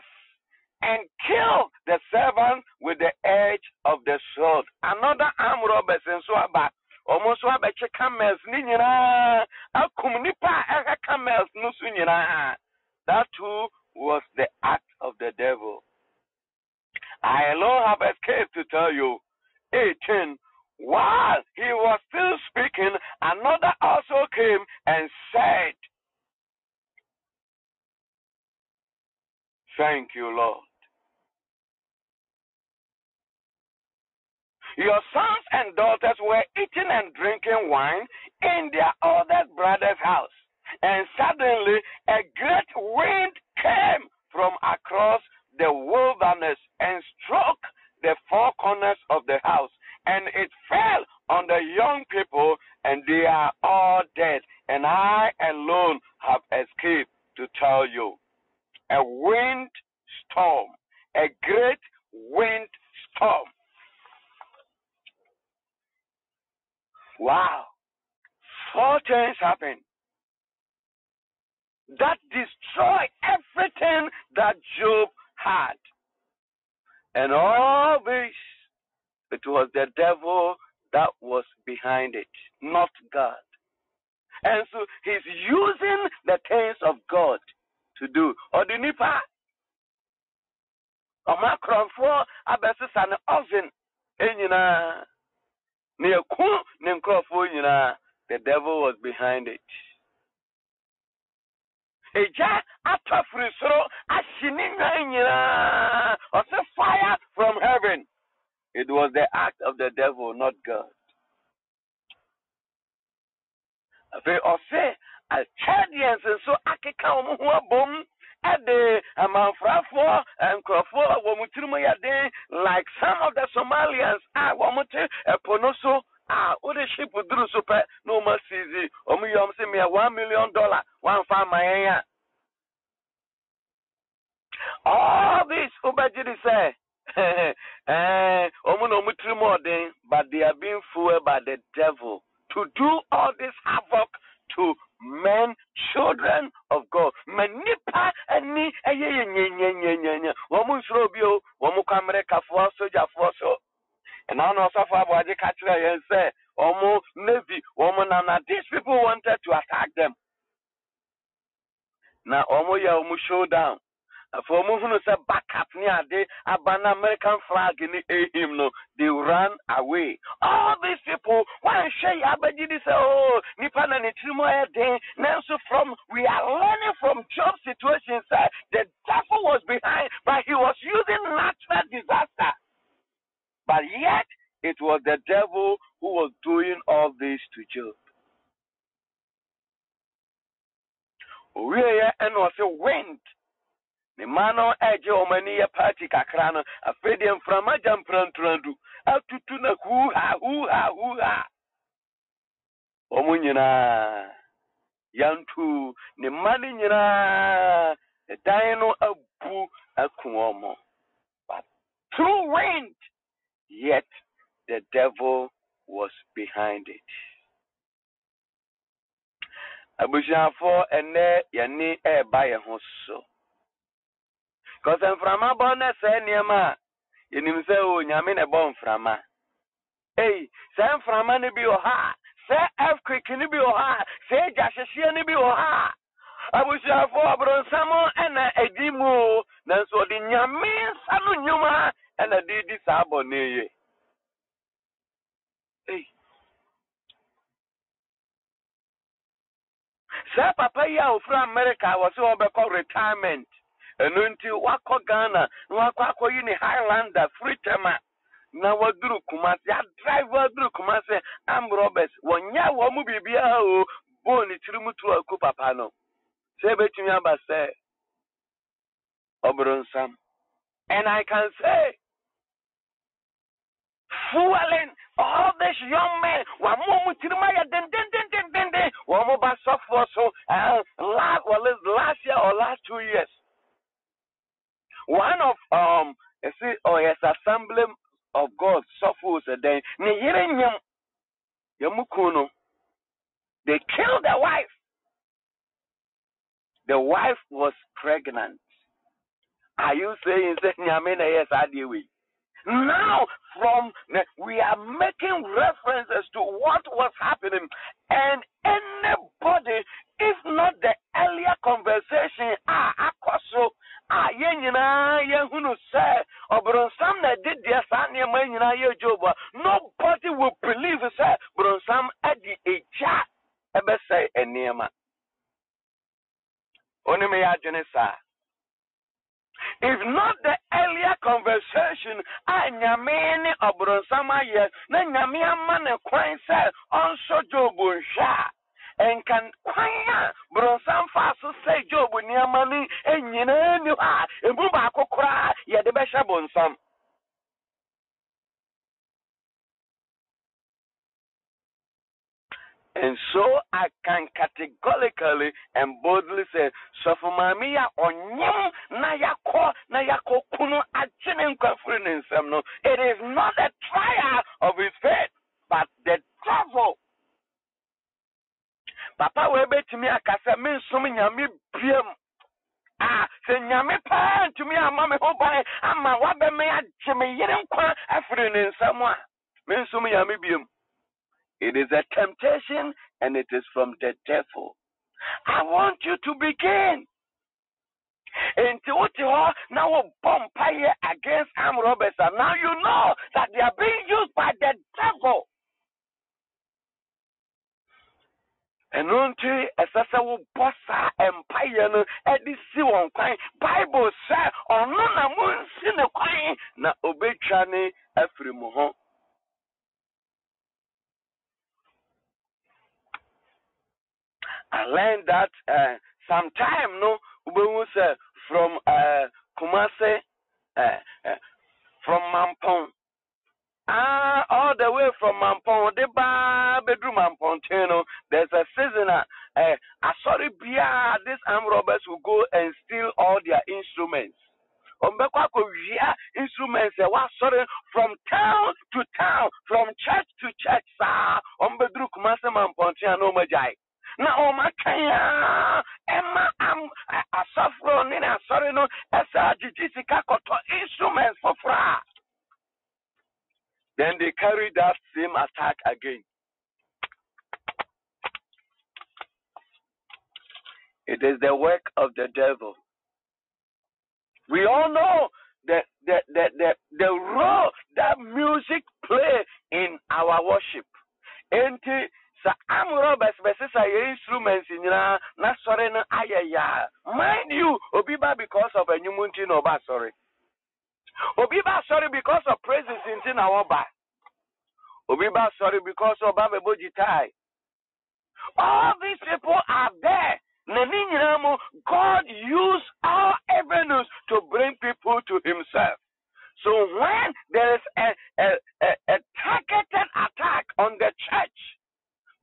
and killed the servants with the edge of the sword. Another arm robbers and swaba. Omo swaba che camels ni nyina. Akum nipa eka camels nusu nyina. That too was the act of the devil. I alone have escaped to tell you. eighteen. While he was still speaking, another also came and said, thank you, Lord. Your sons and daughters were eating and drinking wine in their older brother's house, and suddenly a great wind came from across the wilderness and struck the four corners of the house, and it fell on the young people, and they are all dead, and I alone have escaped to tell you. A wind storm, a great wind storm. Wow. Four things happened that destroyed everything that Job had. And all this, it was the devil that was behind it, not God. And so he's using the things of God to do. Odinipa, Omakron for Abasis and Ozen, Enina, Neoku, Nenkrofu, Enina, the devil was behind it. Eja atafrisro ashininga inyira. Or the fire from heaven. It was the act of the devil, not God. Afi ose Chaldeans and so akeka omuwa bom ade amanfrafo and krofo womutirimu yade like some of the Somalians ah womuti eponoso ah ode sheep duru super no ma sizi omu yom se me one million dollar one farm my. All this ubajiri say eh omu no mutirimu odin, but they are being fooled by the devil to do all this havoc to men, children of God. Manipa ani eye nye nye nye nye nye. Womu nsrobio, womu kamereka fuaso ja fuaso. And now no safa abuaje kachira yense. Womu navy, womu nana. These people wanted to attack them. Na womu ya womu showdown. For womu hunu se back up ni ade abana American flag ni ehim no. They ran away. All these people, one shey abajidi say, oh, nipa na nitrimo ede. Now so from, we are learning from Job's situation, sir. The devil was behind, but he was using natural disaster. But yet, it was the devil who was Owe and also went. The man on edge of mania party Kakrano, a fedium from a jump randu, out to tuna hoo ha hoo ha hoo ha. Omunina Yantu, the man in a dino abu a kuomo. But through went, yet the devil was behind it. Abushan for and there, Yanni air by a horse. Because I'm from a bonnet, and Yama, in himself, Yamina bon from a. Hey, Sam from a nebioha, Sir F. Quick nebioha, say Jashashian nebioha. Abushan for a bron salmon and a demo, then so the Yamin Salon Yuma and a didi sabone. Hey. Sir Papa Yao from America was over called retirement. And until Wako Ghana, Wako Uni Highlander, free tema. Now what drew Kumasi, that driver drew Kumasi, I'm Roberts. When ya woman be beau, born it to a cup pano. Say between Yamba say Oberon Sam. And I can say, fooling all these young men, one moment to my den den den den den den, one more by soft for so last last year or last two years. One of um, you see, or oh, yes, assembly of God suffers a day. They killed the wife. The wife was pregnant. Are you saying, yes, I do we? Now, from we are making references to what was happening, and anybody, if not the earlier conversation, ah, akoso. Ah, yenina yenhunu say, Obronsam na did their son yenina yejoba. Nobody will believe say, Bronsam adi echa ebe say enema. Oni me ya jenisa. If not the earlier conversation, I nyamene Obronsam aye, na nyamia mane kwan say onso jobo nsha. And can kwanya Bronsam faso say jobu niamani enyina ni ha ebuba akokora ye de behwe Bronsam and so I can categorically and boldly say sofo mami ya onyem na yakọ na yakokunu agene nkwafuru nsam no it is not a trial of his faith but the devil. Papa we be to me a kasa min sum nyame biem ah se nyame pa to me ama me ho ban ama wa be me agye me yere nkwa afre ne nsam a min sum nyame biem. It is a temptation and it is from the devil. I want you to begin into what you are now a bomb fire against Am Roberts, and now you know that they are being used by the devil. And until a will bossa empire no edisi won kwan Bible say ono na munsi ne kwan na obetwa ne afiri mu ho. I learned that uh, sometime no ubewu say from uh, Kumase uh, uh, from Mampong ah, all the way from Mampong, the bar bedroom Mampong, you know, there's a seasoner. Uh, I sorry, Bia, these armed robbers will go and steal all their instruments. Ombeko instruments, they were sorry from town to town, from church to church, sir. Ombedru kumase Mampong, you know, majai. Now, my Kenya, Emma, I'm a sophomore, Nina, sorry, no, S R G G C K, instruments for fra. Then they carry that same attack again. It is the work of the devil. We all know the the the the, the role that music play in our worship. Enti sa amuro besbesisa ye instruments nyina na sori na ayaya. Mind you, obiba because of a nyumunti no ba sorry. Obiba sorry because of praises in our back. Obiba sorry because of Babebo Jitai. All these people are there God used our avenues to bring people to himself. So when there is a, a, a, a targeted attack on the church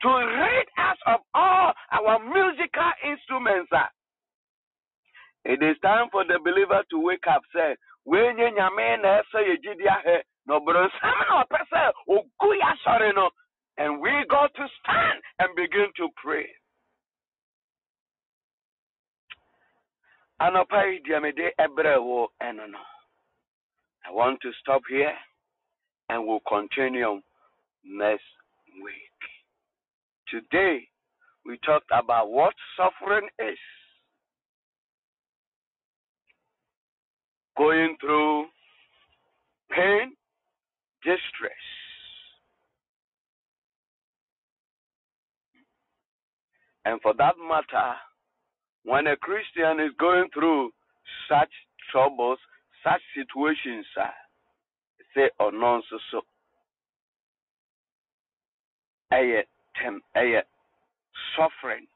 to rid us of all our musical instruments, it is time for the believer to wake up. Say, when you nyamena say you did ya he no bro samana opese oguya sorry no, and we got to stand and begin to pray. Anopai diamede ebrewo enono. I want to stop here and we'll continue next week. Today, we talked about what suffering is. Going through pain, distress. And for that matter, when a Christian is going through such troubles, such situations, say, or non so, a suffering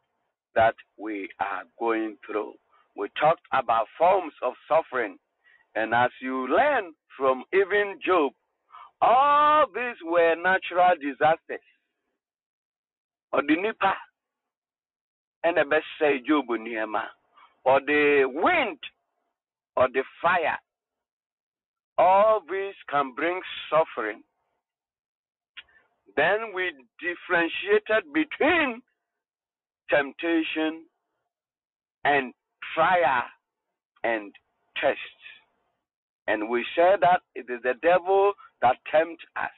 that we are going through. We talked about forms of suffering, and as you learn from even Job, all these were natural disasters. Or the nipa, and the best say Job niema, or the wind, or the fire. All these can bring suffering. Then we differentiated between temptation and trial and test. And we said that it is the devil that tempts us.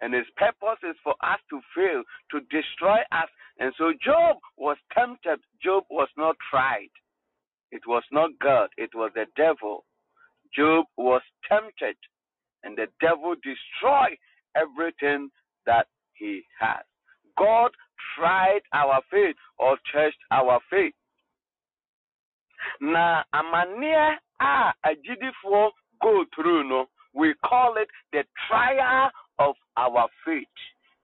And his purpose is for us to fail, to destroy us. And so Job was tempted. Job was not tried. It was not God. It was the devil. Job was tempted, and the devil destroyed everything that he had. God tried our faith or tested our faith. Now, amania a agidifo go through, no, we call it the trial of our faith.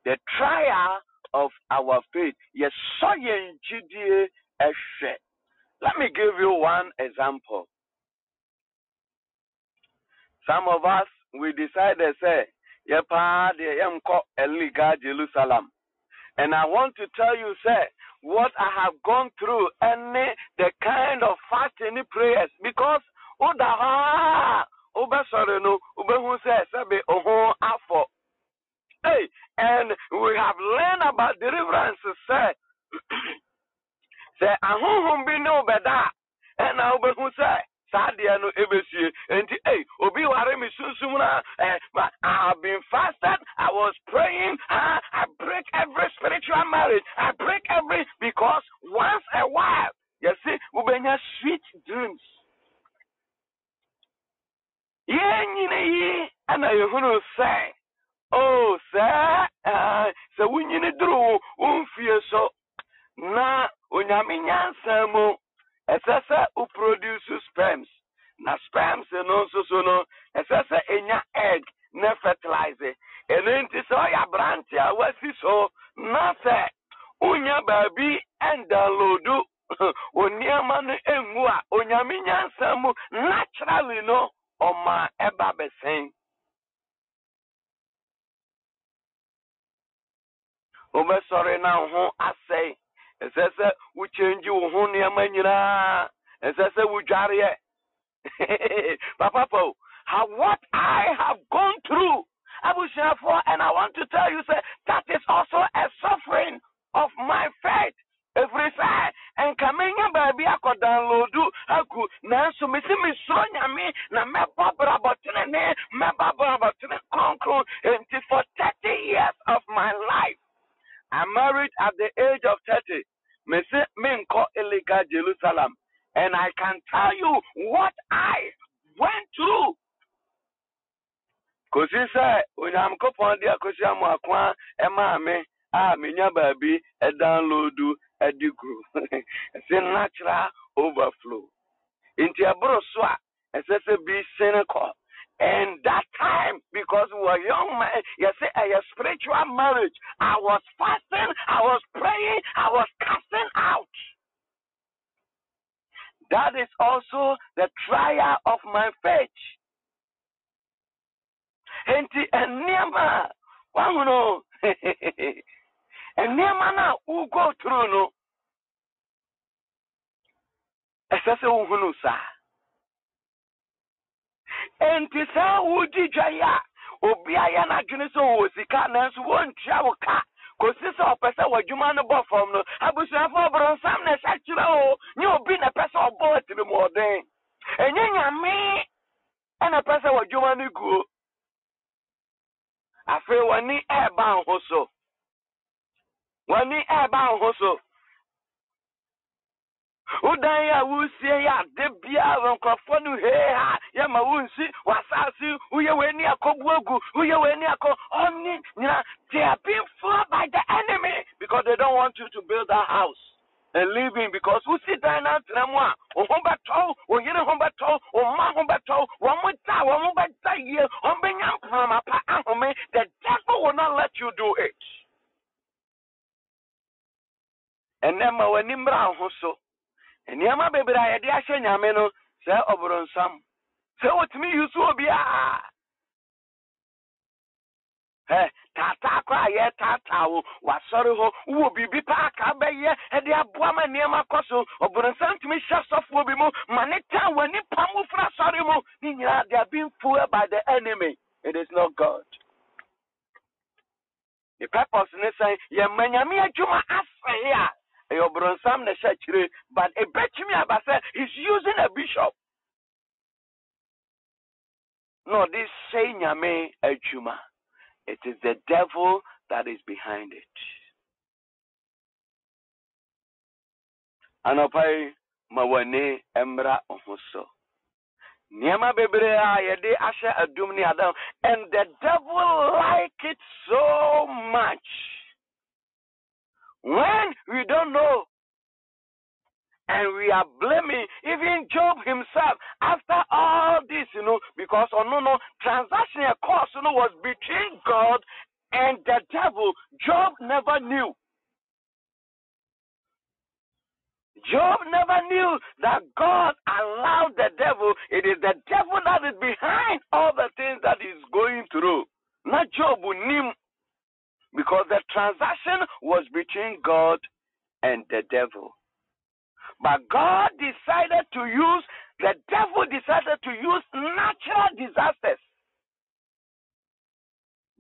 The trial of our faith. Yes, so yen jidie ehwe. Let me give you one example. Some of us, we decided, say, Yepa, the Yemko, Eliga, Jerusalem. And I want to tell you, sir, what I have gone through, and the kind of fasting prayers, because, Udaha, Uba Soreno, Uba Huse, Sabe, Oho, Afo. Hey, and we have learned about deliverance, sir. Say, Ahum be no better, and I will say, Sadia no Ebesie, and hey, Obi Waremi Susumuna, but I have been fasted, I was praying, I, I break every spiritual marriage, I break every, because once a while, you see, we bring sweet dreams. Ye, and I will say, oh, sir, so when you drew, um, fear so. Na unyaminya semo esese u produce sperms na sperms no so so no esese enya egg na fertilize enenti so ya branch ya wasi so na se unya baby and download onyama no enwu a unyaminya semo naturally no oma eba besen oba sorry na ho asay. It says that we change you, Honia Manina. It says that we jarry. Papa, what I have gone through, I will share for, and I want to tell you, sir, that is also a suffering of my faith. Every side, and Kamenya baby, I could download you. I could now submit me, Sonia, me, now my Barbara Botin, my Barbara Botin, Concron, and for thirty years of my life. I married at the age of thirty. Jerusalem, and I can tell you what I went through. Cause he said, when I'm going to go to the ah, minya baby, a download a degree. It's a natural overflow. Into a broswa, it's a be cynical. And that time, because we were young men, you see, a spiritual marriage, I was fasting, I was praying, I was casting out. That is also the trial of my faith. Enti eniama wangu no eniama na ugo through no esese uhunu sa enti sa uji jaya obi aya na dwene so osika na so wontua wo ka kosisa opese wadwuma no bo fom no abusuafo obron na sakira o ni obi na pese obo tinu mo den enyanya me ana pese wadwuma no guo afei wani eba ho so wani eba ho so udan ya wusie ya de bia ronkofo no he ha ya ma wunsi wasasi uye weni akobuagu uye weni akon oni na they are being fought by the enemy because they don't want you to build that house and leave him because who sit down and tramwa o homba to o yere homba to o ma homba to wo muta wo mu ba tie o benya mama pa ahome the devil will not let you do it and then ma wani mra ho so and yama bebra ye de ahye nyame no se oboronsam se otimi yusu obi a eh tata kwa ye tata wo wasori ho wo bibi pa ka be ye e de aboa ma nyama koso oboronsam timi shafsofo obi mu maneta wani pamu fra sori mu ni nyira they are being fooled by the enemy. It is not God. The purpose is say ye manyame adwuma afa here. But a bet he's using a bishop. No, this saying Yame Ejuma. It is the devil that is behind it. Anopai Mawane Emra Ohoso. Niema Bebrea Yede Asha Adumni Adam. And the devil like it so much. When we don't know and we are blaming even Job himself after all this, you know, because oh no no transactional cost you know was between God and the devil. Job never knew. Job never knew that God allowed the devil. It is the devil that is behind all the things that he's going through. Not Job who knew. Because the transaction was between God and the devil. But God decided to use, the devil decided to use natural disasters.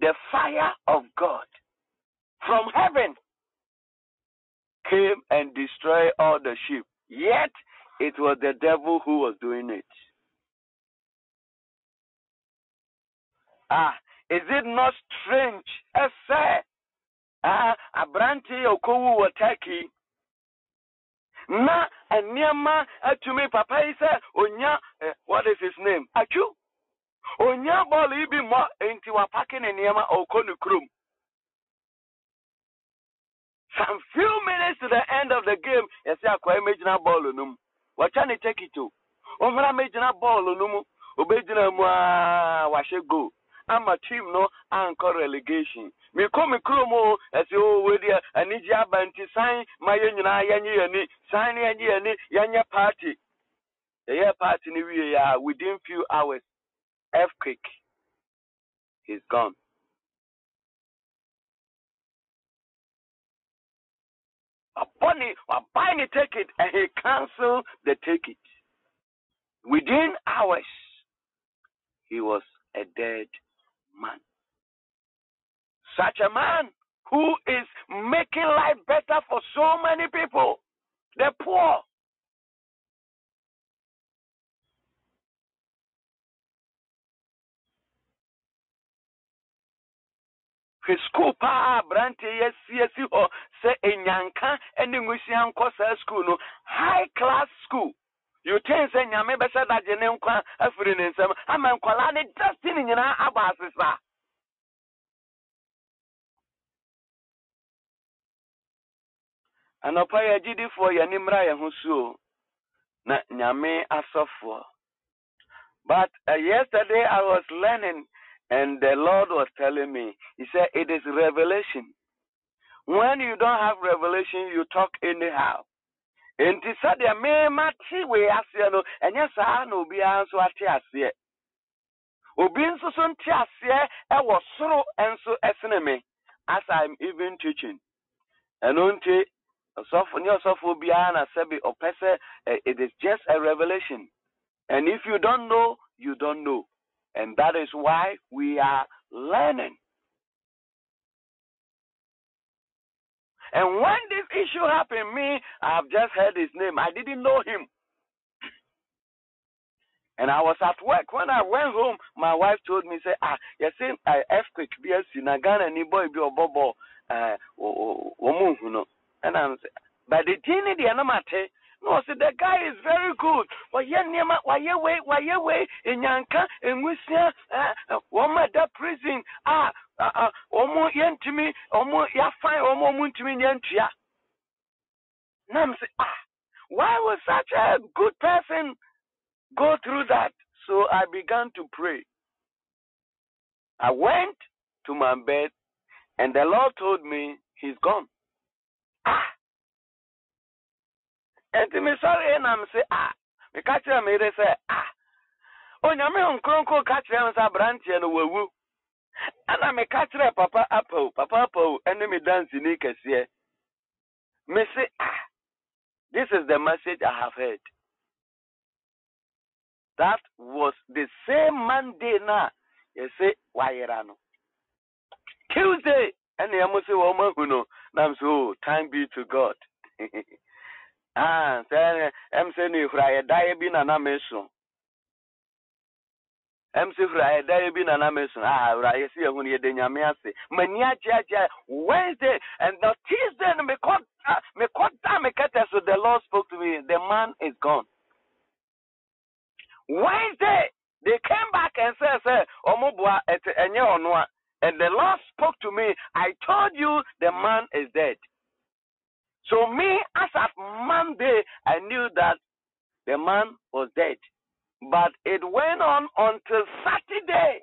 The fire of God from heaven came and destroyed all the sheep. Yet, it was the devil who was doing it. Ah. Is it not strange? Yes, sir. Ah, Abranti Okowu Wataki. Na Anyama Atumi Papa is Onya. What is his name? Achu. Onya Bolibi Ma Inti Wapakin Anyama Okonukrum. Some few minutes to the end of the game. Yes, sir. Kwa imagina ball onum. Wachani take it to. Omra imagina ball onumu. Obejina mwa washe go. I'm a team no anchor relegation. Me come kromo as you with the anija banti sign my yuna yanyi yani sign yanyi yani yanya party. The year party ni we are within few hours. Earthquake. He's gone. A bunny or buy the ticket and he cancelled the ticket. Within hours he was a dead man. Such a man who is making life better for so many people, the poor. His school pa branti yes yes or say enyanka eningusi anko school no high class school. You think say nyame besa da jene nkwa afiri ne nsam ama nkwala ne destiny nyina aba asesa. Anopa ya jidi fo ya nimra ya husuo na nyame asofo. But uh, yesterday I was learning and the Lord was telling me. He said it is revelation. When you don't have revelation you talk anyhow. And this is the main match we ask you, and yes, I know be answer at yes. Obin so soon tears here, I was so and so as enemy as I'm even teaching. And until yourself will be an asabi or pesa, it is just a revelation. And if you don't know, you don't know. And that is why we are learning. And when this issue happened, me, I've just heard his name. I didn't know him. And I was at work. When I went home, my wife told me, say, ah, you see, I earthquake, B S, Nagana, Niboy, Bobo, uh, Omuhuno. And I'm saying, but the genie, the anamate, no, see, the guy is very good. Why you nema, why you wait, why you wait, in Yanka, in Wisia, Woma, that prison, ah, ah, Omo, Yentimi, Omo, Yafai, Omo, Muntimi, Yentia. And I'm saying, ah, why was such a good person go through that? So I began to pray. I went to my bed, and the Lord told me, he's gone. Ah! And to me, sorry, and I'm saying, ah! Me catch him, he say, ah! Oh, now me on Kronko catch him, sa branch, and woo. And I me catch him, Papa Apple, Papa Apple, and me dance in Ike, see. Me say, ah! This is the message I have heard. That was the same Monday now. You say, why you run? Tuesday, and you must say, woman who know. Now so, time be to God. Ah, say, I'm saying you fry a die bin an amazon. I'm saying fry a die bin an amazon. Ah, right. You see, I'm going to get nyamia say. Mania jaja Wednesday and now Tuesday, me caught, me caught down, me catch. So the Lord spoke to me. The man is gone. Wednesday, they came back and said, say, Omobwa, et, enye onwa. And the Lord spoke to me, I told you the man is dead. So me, as of Monday, I knew that the man was dead. But it went on until Saturday.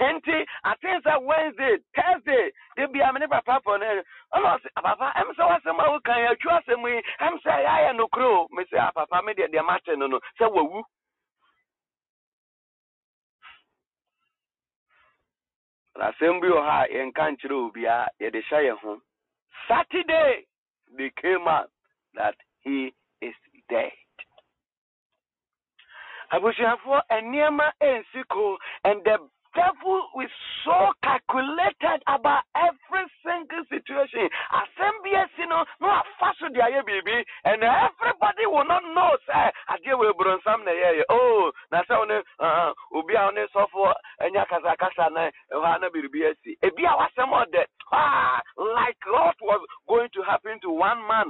And I think that Wednesday, Thursday, they be a many papa for them. Oh, papa, I'm so awesome. I can trust me. I'm say I no crow. Me say, papa, me the matter no no. Say woo. Na sembio ha en kan chire obi a ye de hye ho. Saturday they came out that he is dead. I wish you have for enema ensiko and the devil was so calculated about every single situation. Assemblies, you know, no fashion the baby, and everybody will not know. Say, I deal with Brun Samne. Oh, now say one, uh, ubi a one suffer, and ya kasa kasa na, wana biribiyesi. Ebi a wasemod that. Ah, like what was going to happen to one man.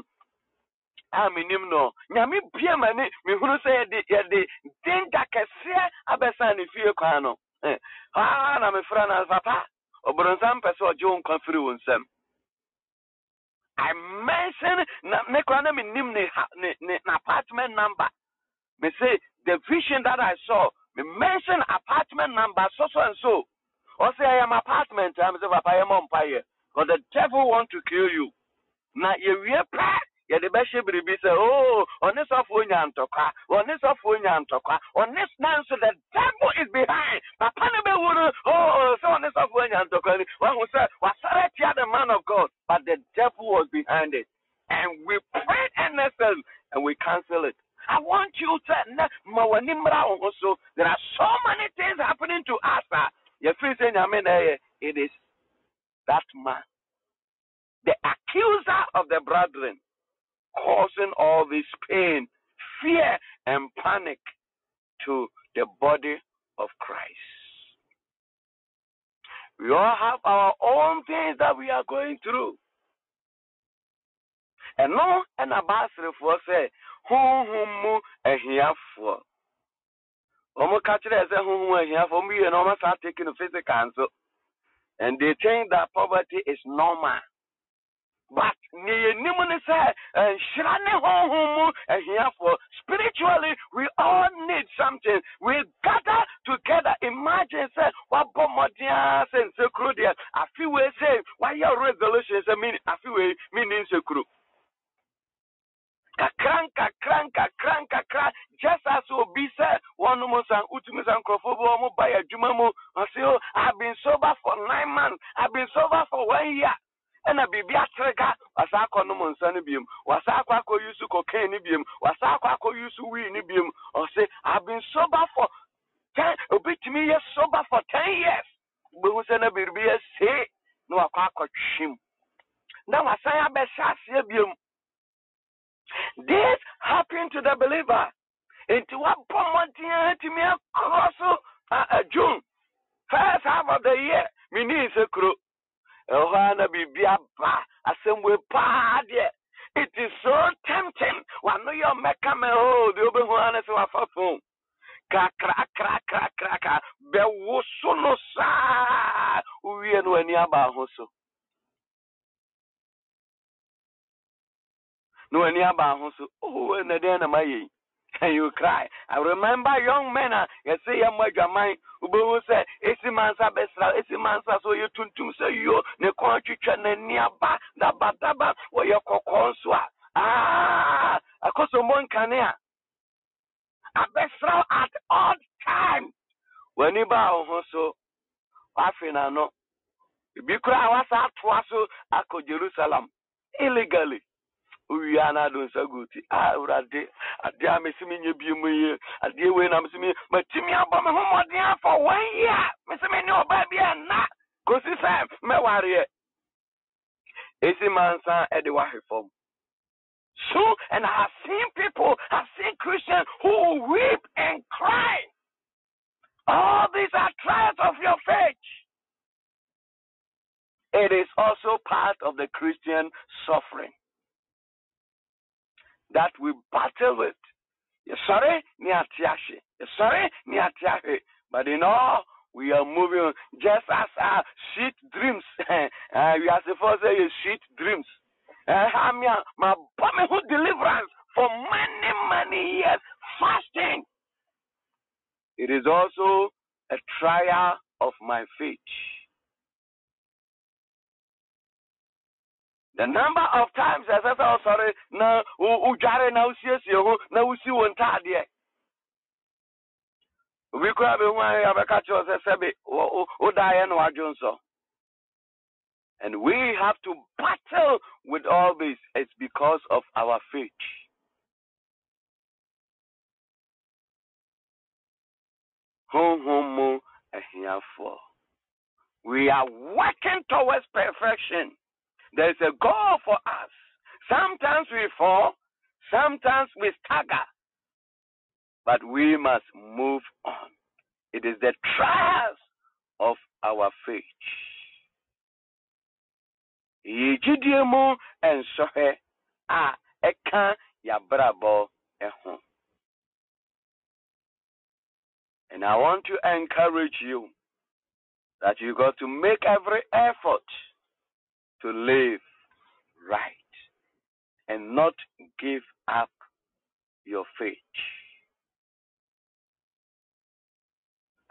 I mean, no. Nyami biye mani, mi hunu say yedi yedi danger kesiye abesani fiye kano. Eh, ah, na me friend as papa. Obronsam person John Confree Wonsem. I mentioned na me kwana me nim ne ne apartment number. Me say the vision that I saw. Me mention apartment number so so and so. Or say I am apartment. I'm say papa I am umpire. Cause the devil want to kill you. Na ye we pa. Yeah, the best should be say, oh, on this off when I'm talking, on this off when I'm talking, on this man, so the devil is behind. But Panama would, oh, so on this off when I'm talking, one who said, was that the man of God? But the devil was behind it. And we prayed and listened, and we canceled it. I want you to know also, there are so many things happening to us. You're saying, I mean, it is that man, the accuser of the brethren, causing all this pain, fear, and panic to the body of Christ. We all have our own things that we are going through. And no, and Abbasri for say, Hum hum and here for. Omo catcher say hum and here for me, and almost start taking the physical counsel. And they think that poverty is normal. But spiritually, we all need something. We gather together. Imagine, say, what Bomodias and Secrudia. I feel we say, why your resolution is a meaning, I feel meaning Secru. I've been sober for nine months. I've been sober for one year. And I be a trigger. Wasako no monsanibium. Wasako yusu cocaine ibium. Wasako yusu winibium. Or say, I've been sober for ten, a bit me years sober for ten years. But who's an abibia say, no akako shim. Now I say, I be shasibium. This happened to the believer. Into what Pomontia to me across June. First half of the year, me needs a crew. It is so tempting. One know your mekame ho the open one so afafun. Kakra kra kra kra be wo so no sa. Uwie no ani aba ho so. No ani aba ho so. Oh na den na maye. And you cry. I remember young men, you say, you man, you say, it's a man's abesra, it's a man's so you tun tun say, you, ne country, ne niaba, da ba da ba, where you kokonswa. Ah, a cosomon canea. Abesra at all time. When you bow, so, Afina no. If you cry, I was at Wasso, I could Jerusalem illegally. We are not doing so good. I would have a dear missing you, be a dear way, I'm seeing but Timmy Obama, whom I did for one year. Miss Mino, baby, and not because it's time. My warrior is a man's son at the Wahi form. So, and I have seen people, I have seen Christians who weep and cry. All these are trials of your faith. It is also part of the Christian suffering that we battle with. Yes, sorry, Niatiashi. Yes, sorry, Niatiashi. But in all, we are moving just as our sweet dreams. uh, we are supposed to say sweet dreams. I am my who deliverance for many, many years fasting. It is also a trial of my faith. The number of times I said, oh, sorry, no, Ujare, now see us, now we see one tag yet. We could have been one of the catchers, I said, oh, Diane or Johnson. And we have to battle with all this. It's because of our faith. We are working towards perfection. There is a goal for us. Sometimes we fall, sometimes we stagger, but we must move on. It is the trials of our faith. Yijidiemu ensohe a eka yabrabo ehun. And I want to encourage you that you got to make every effort to live right and not give up your faith.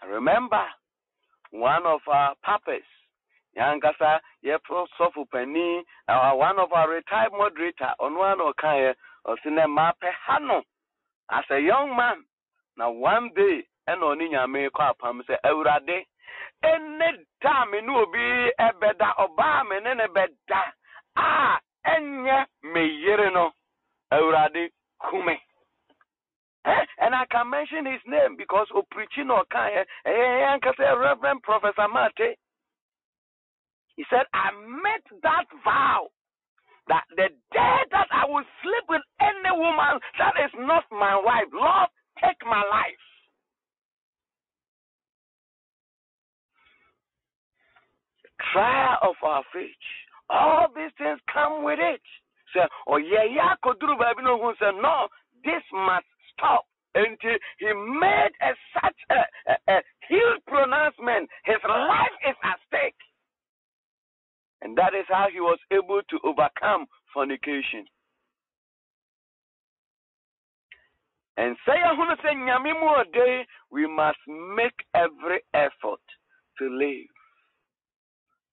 I remember one of our papas, Yankasa, Yepro Sofu Penny, one of our retired moderator, on one Okaya, or Sinema Pehano, as a young man. Now, one day, and Oninya may call upon say, every day. Any time you will be a better Obama and a better. Ah, and yeah, me, you know, already come. And I can mention his name because of preaching or kind. And I say, Reverend Professor Mate, he said, I made that vow that the day that I will sleep with any woman that is not my wife, Lord, take my life. Trial of our faith. All these things come with it. Say, oh yeah, yeah, Kodru Babino who said, no, this must stop. And he made a, such a, a, a huge pronouncement. His life is at stake. And that is how he was able to overcome fornication. And say, we must make every effort to live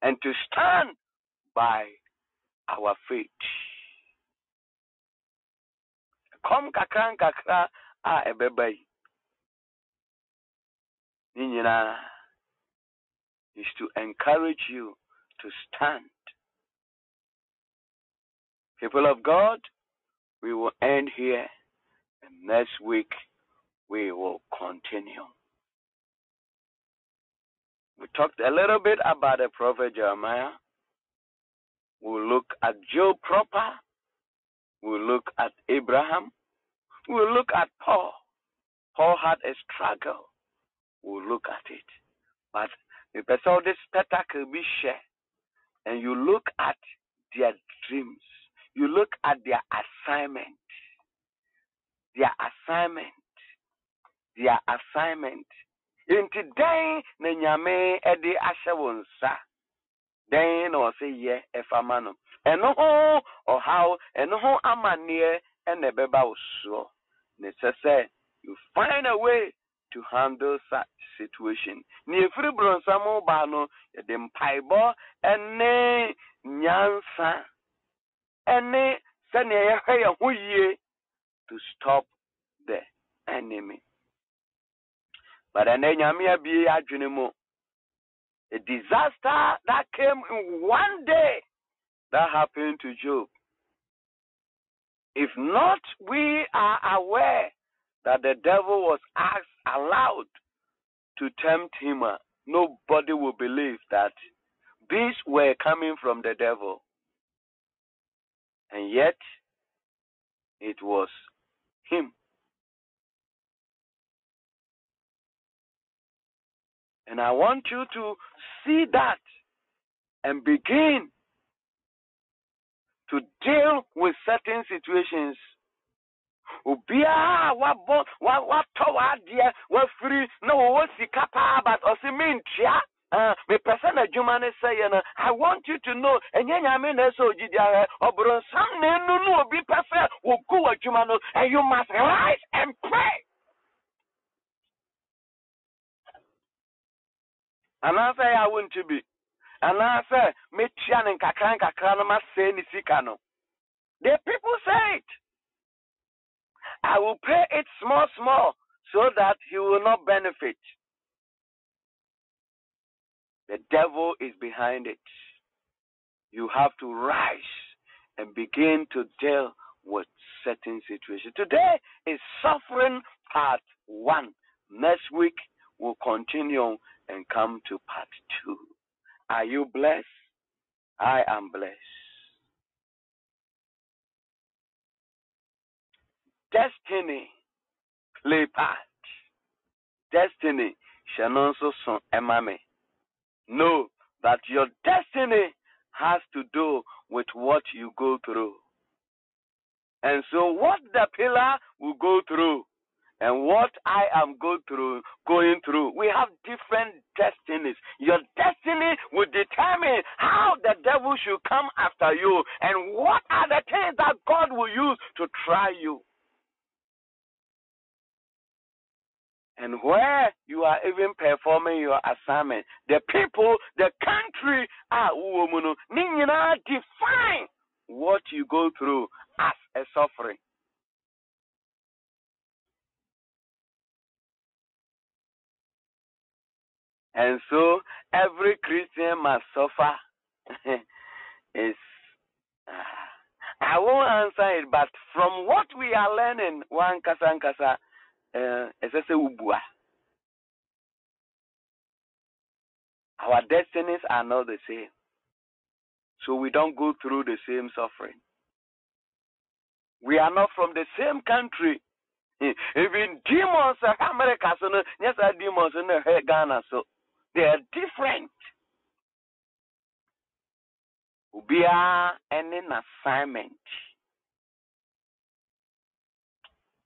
and to stand by our faith. Come kakran kakra a ebebe. Ninyana is to encourage you to stand. People of God, we will end here, and next week we will continue. We talked a little bit about the prophet Jeremiah. We'll look at Job proper. We'll look at Abraham. We'll look at Paul. Paul had a struggle. We'll look at it. But the person this spectacle will be shared. And you look at their dreams. You look at their assignment. Their assignment. Their assignment. In today, Nenyame Edi Ashawonsa. Then or say yeah, if a man and no or how and no a man near and a beba so necessary. You find a way to handle such situation. Near free bronza mobano, a dem piebo, and ne nyansa, and ne send a hair who ye to stop the enemy. But an enemy be a junimo. A disaster that came in one day that happened to Job. If not, we are aware that the devil was asked, allowed to tempt him. Nobody will believe that these were coming from the devil. And yet, it was him. And I want you to see that and begin to deal with certain situations. Ubia wa bon wa wa towa dia wa free no wo sika pa but osimintia ah me person adwuma ne say na I want you to know enya nyame na so gidia obron sam na enu no obi pese wo ku adwuma no and you must rise and pray. And I say I want to be. And I say, me tian and kakran kakran ma say ni sikano. The people say it. I will pay it small, small, so that he will not benefit. The devil is behind it. You have to rise and begin to deal with certain situations. Today is suffering part one. Next week we'll continue and come to part two. Are you blessed? I am blessed. Destiny play part. Destiny shall not so emame. Know that your destiny has to do with what you go through. And so what the pillar will go through, and what I am go through, going through, we have different destinies. Your destiny will determine how the devil should come after you and what are the things that God will use to try you. And where you are even performing your assignment, the people, the country, are define what you go through as a suffering. And so every Christian must suffer. It's, I won't answer it, but from what we are learning, one kasa kasa, esese ubua. Our destinies are not the same, so we don't go through the same suffering. We are not from the same country. Even demons, America, so no, yes, demons in Ghana, so. They are different. Ubia and an assignment.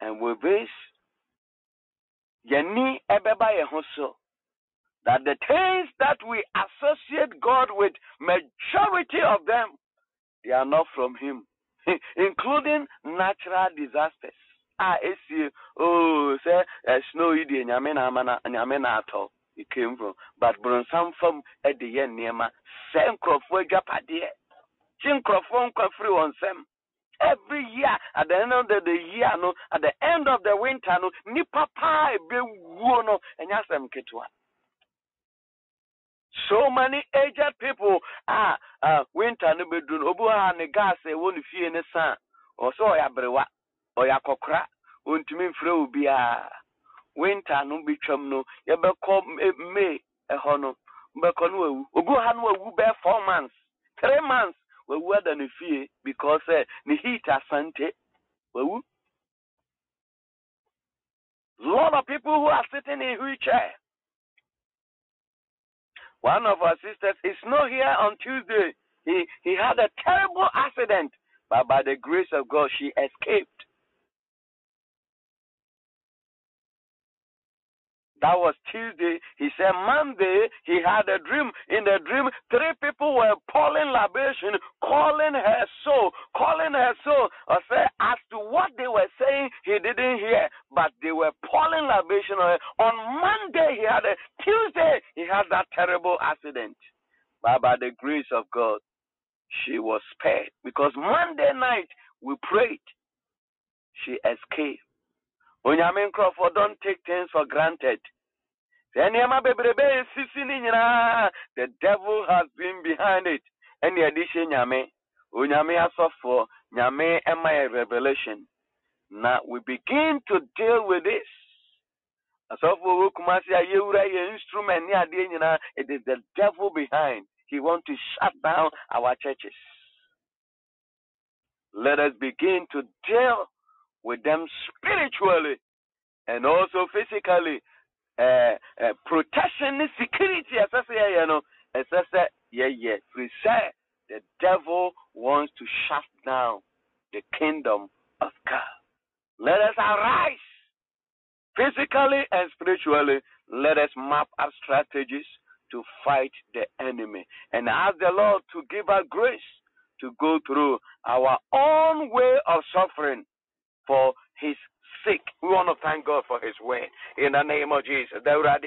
And with this, Yeni Ebeba Yehoso, that the things that we associate God with, majority of them, they are not from Him, including natural disasters. Ah, see, oh, say, snow, idi, nyamena, mana, nyamena ato. It came from, but some from at the end, Nema, same crop for Japadia, Jim Crofon, Crofree on Sam. Every year, at the end of the, the year, no, at the end of the winter, no, Nipapa, be wono, and Yasam Ketua. So many aged people are ah, uh, winter no bedroom. Obuha ne gas e wonu fie ne san. O so ya brewa, o ya kokra, ontumi mfre obi a. Winter no betwam no, ye be call May e ho no. Mbeko no ewu. Obuha no ewu be four months, three months we were than fie because eh, the heat asante. Wewu. Lot of people who are sitting in wheelchair. One of our sisters is not here on Tuesday. He he had a terrible accident, but by the grace of God, she escaped. That was Tuesday. He said Monday he had a dream. In the dream, three people were pouring libation, calling her soul, calling her soul. I said, as to what they were saying, he didn't hear, but they were pouring libation on her. On Monday he had a Tuesday he had that terrible accident. But by the grace of God, she was spared because Monday night we prayed. She escaped. Onyamin Crawford, don't take things for granted. The devil has been behind it. Any addition, Nyame, Onyame has suffered, Nyame and my revelation. Now we begin to deal with this. As of Kumasi, you instrument, it is the devil behind. He wants to shut down our churches. Let us begin to deal with them spiritually and also physically. Uh, uh, protection, security, as I say, you know, as I say, yeah, yeah. We say the devil wants to shut down the kingdom of God. Let us arise physically and spiritually. Let us map our strategies to fight the enemy and ask the Lord to give us grace to go through our own way of suffering for his sake. We want to thank God for his word. In the name of Jesus. Thank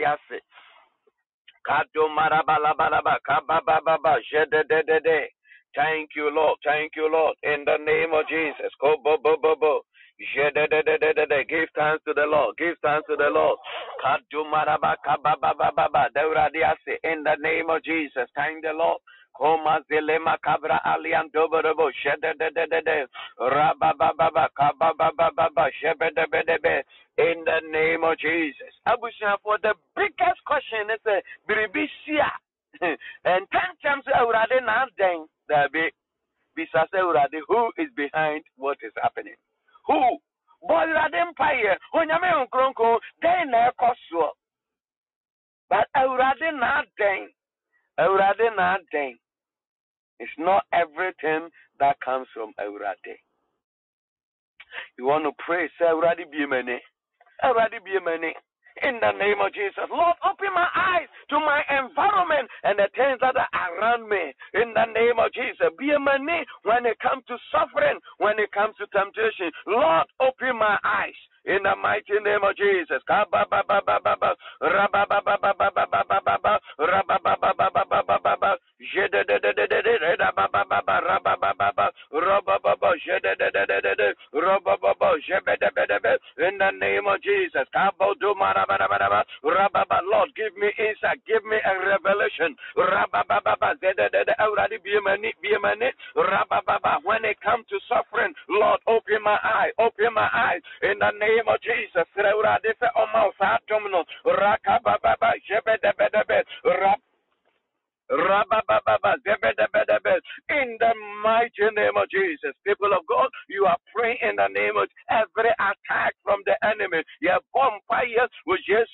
you, Lord. Thank you, Lord. In the name of Jesus. Give thanks to the Lord. Give thanks to the Lord. In the name of Jesus. Thank the Lord. Koma zelema kabra alian doberebo shede de de de de rabababa kabababa shebe de de de. In the name of Jesus. Abusha, for the biggest question is a biribisia and ten times urade nanden the be bisase urade who is behind what is happening? Who? But urade empire onyame onkronko den na ekoso. But urade naden urade naden. It's not everything that comes from Eurade. You want to pray, say, Eurade be many. Eurade be many. In the name of Jesus. Lord, open my eyes to my environment and the things that are around me. In the name of Jesus. Be many when it comes to suffering, when it comes to temptation. Lord, open my eyes. In the mighty name of Jesus. In the name of Jesus. Lord, give me insight, give me a revelation. When it comes to suffering, Lord, open my eye, open my eyes. In the name of Jesus. In the mighty name of Jesus. People of God, you are praying in the name of every attack from the enemy. Your bonfires with Jesus.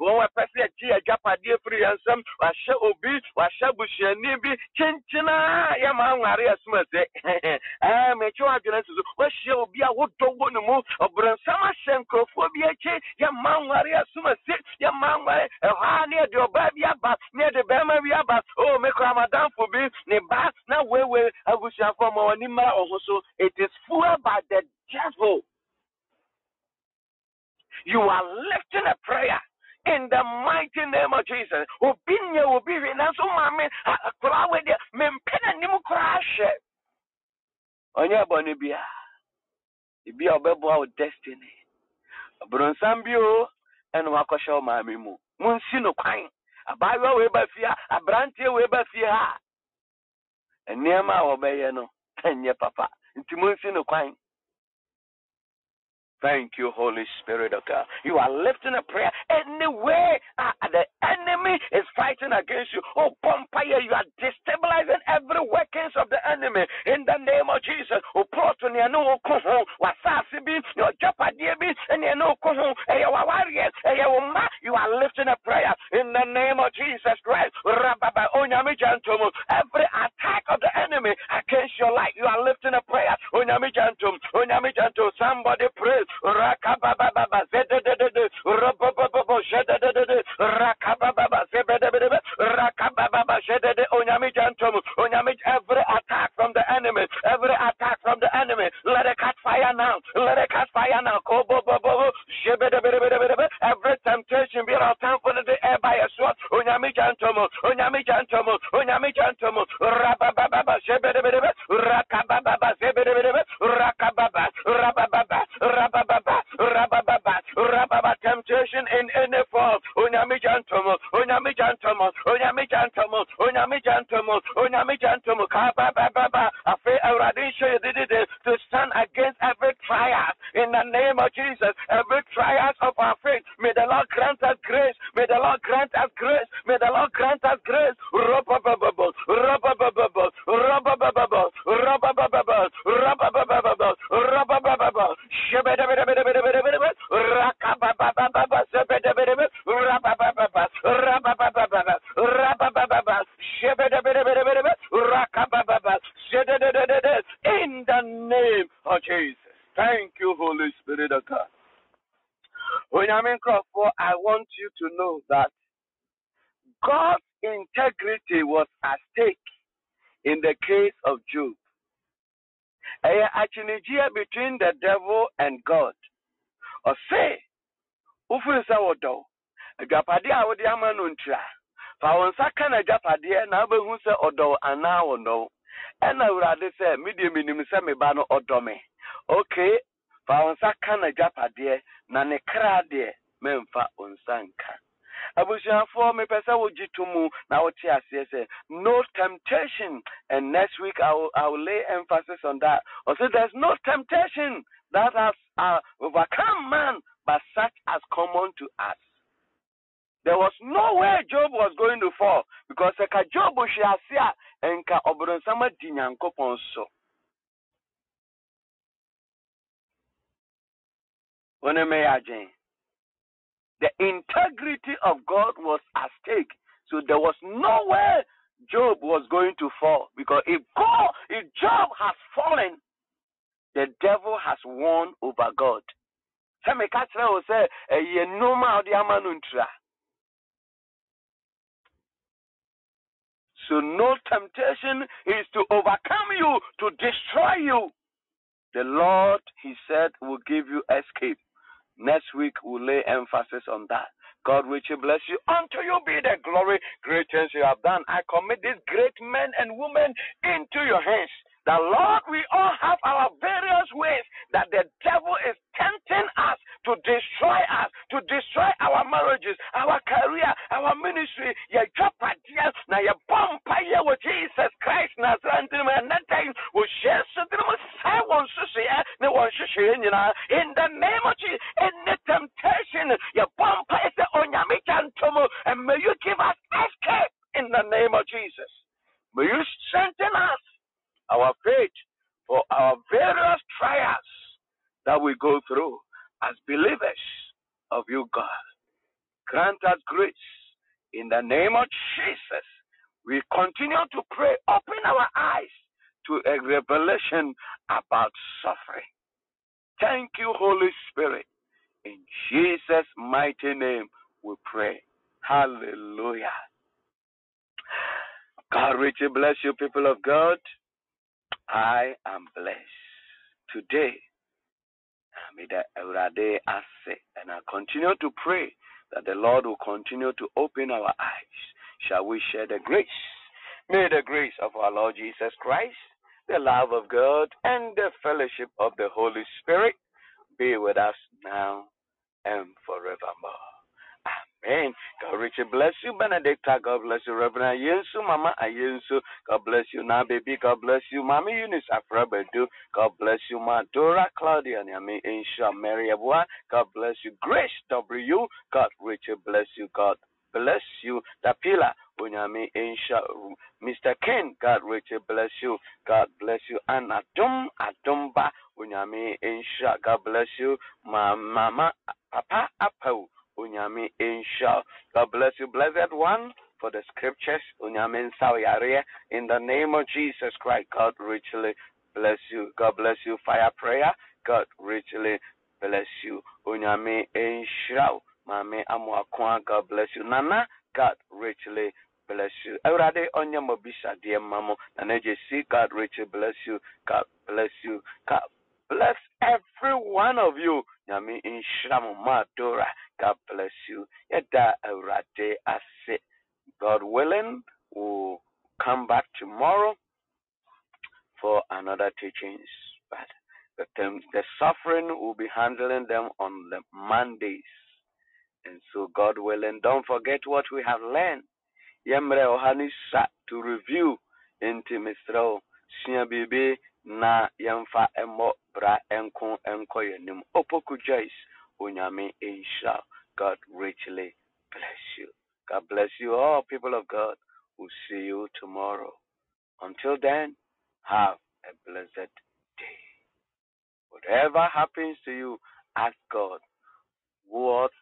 One person here, Japadia free and some, I shall obey, I shall be Shanibi, Chinchina, Yaman, Maria Smith. I make sure I can answer. What shall be a wood to one more of Bransama Sankophobia, Yaman, Maria Smith, Yaman, Hania, Dobabia, but near the Bama, oh, make Ramadan for me, Nebas, now we will have a share from our Nima also. It is fueled by the devil. You are lifting a prayer in the mighty name of Jesus. Obinya will be in us, oh, my man, a crowd with the men and him crash. On your bonibia, it be a baby of destiny. Bronsambio and Wakosha, my mimo, Monsino Quine. abayewa we ba fie a brantie we ba fie ha enema wo be ye no enye papa ntimunsi no kwan. Thank you, Holy Spirit of God. You are lifting a prayer. Anyway, uh, the enemy is fighting against you. Oh, Pompaya, you are destabilizing every workings of the enemy. In the name of Jesus. Oh, Protoniano, Koho, Wasasibi, your Japadibi, and Yano Koho, and your warriors, and your ma. You are lifting a prayer. In the name of Jesus Christ. Every attack of the enemy against your life, you are lifting a prayer. Somebody pray. Rakababa zededede robobobo zededede rakababa zebedebede rakababa zedede onyami jantom onyami. Every attack from the enemy, every attack from the enemy, let it catch fire now, let it catch fire now. Kobobobo zebedebede. Every temptation be our time for the air by a sword. Onyami jantom onyami jantom onyami jantom rabababa zebedebede rakababa zebedebede rakababa rabababa Rabababa, Rabababa, Rababa, temptation in any form. Onyami jantomo, Onyami jantomo, Onyami jantomo, Onyami jantomo, Onyami jantomo. Kabababa, Afe Aradisha did it to stand against every trial. In the name of Jesus, every trial of our faith, may the Lord grant us grace. May the Lord grant us grace. May the Lord grant us grace. Rabababa, Rabababa, Rabababa, Rabababa, Rabababa, Rabababa. In the name of Jesus. Thank you, Holy Spirit of God. Onyame Crawford, I want you to know that God's integrity was at stake in the case of Job. A achinijia between the devil and God. Or say, Ufunsa wodo, Japadia would yamanuntra. Fawansa can a Japadia, Nabahusa odo, and now no. And I would rather say, medium minimisabano odome. Okay, Fawansa can a Japadia, Nanekra de, Memfa unsanka. Abusian for me, Pesa Wujitumu, now Tia says, no temptation. And next week I will, I will lay emphasis on that. Also, there's no temptation that has uh, overcome man, but such as common to us. There was no way Job was going to fall because Eka Job Ushiasia and Ka Obronsama Dinyanko Ponso. Onemeyajen. The integrity of God was at stake. So there was no way Job was going to fall. Because if God, if Job has fallen, the devil has won over God. So no temptation is to overcome you, to destroy you. The Lord, he said, will give you escape. Next week, we'll lay emphasis on that. God, which will bless you. Unto you be the glory, great things you have done. I commit these great men and women into your hands. The Lord, we all have our various ways that the devil is tempting us to destroy us, to destroy our marriages, our career, our ministry. Your job ideas, now your bomb fire with Jesus Christ, now nothing will share something. I want to see, I want to see, you know, in the name of Jesus, in the temptation, your bomb fire is the onyami jantomo, and may you give us escape in the name of Jesus. May you strengthen us. Our faith for our various trials that we go through as believers of you, God. Grant us grace in the name of Jesus. We continue to pray, open our eyes to a revelation about suffering. Thank you, Holy Spirit. In Jesus' mighty name we pray. Hallelujah. God richly bless you, people of God. I am blessed. Today, and I continue to pray that the Lord will continue to open our eyes. Shall we share the grace? May the grace of our Lord Jesus Christ, the love of God, and the fellowship of the Holy Spirit be with us now and forevermore. Amen. God richly bless you, Benedicta. God bless you, Reverend Ayensu. Mama Ayensu. God bless you, now, baby. God bless you, Mommy Eunice Afrabedu. God bless you, Madora Claudia. Nyame Insha Mary Abua. God bless you, Grace W. God richly bless you, God. Bless you, Tapila, Unyami, Insha, Mister Ken, God richly bless you, God bless you, Anna Dum, Adumba, Unyami, Insha, God bless you, Mama, Papa, Apo, Unyami, Insha, God bless you, Blessed One, for the scriptures, Unyami, Sawiyare, in the name of Jesus Christ, God richly bless you, God bless you, Fire Prayer, God richly bless you, Unyami, Insha, Mame Amwakwa, God bless you. Nana, God richly bless you. Everade Onya Mobisha, dear Mamo, Nanejesi, God richly bless you. God bless you. God bless every one of you. Nyami Inshamu Madora, God bless you. Yada Eurade Ase. God willing, we'll come back tomorrow for another teachings. But the, terms, the suffering, will be handling them on the Mondays. And so, God willing, don't forget what we have learned. Yemre ohanisa to review into Mistro, Sia Bibi, na Yemfa Emo, Bra Enkun Enkoyanim, Opoku Joyce, Unyami Insha. God richly bless you. God bless you all, people of God. We'll see you tomorrow. Until then, have a blessed day. Whatever happens to you, ask God, what?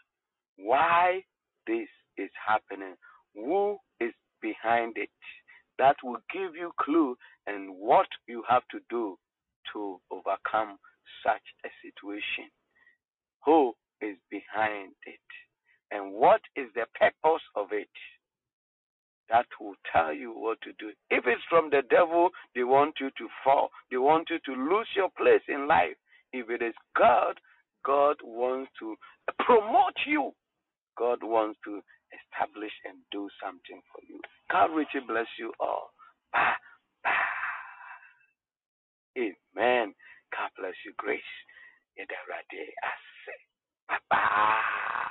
Why this is happening? Who is behind it? That will give you clue and what you have to do to overcome such a situation. Who is behind it? And what is the purpose of it? That will tell you what to do. If it's from the devil, they want you to fall. They want you to lose your place in life. If it is God, God wants to promote you. God wants to establish and do something for you. God richly bless you all. Bah, bah. Amen. God bless you, Grace. Bye-bye.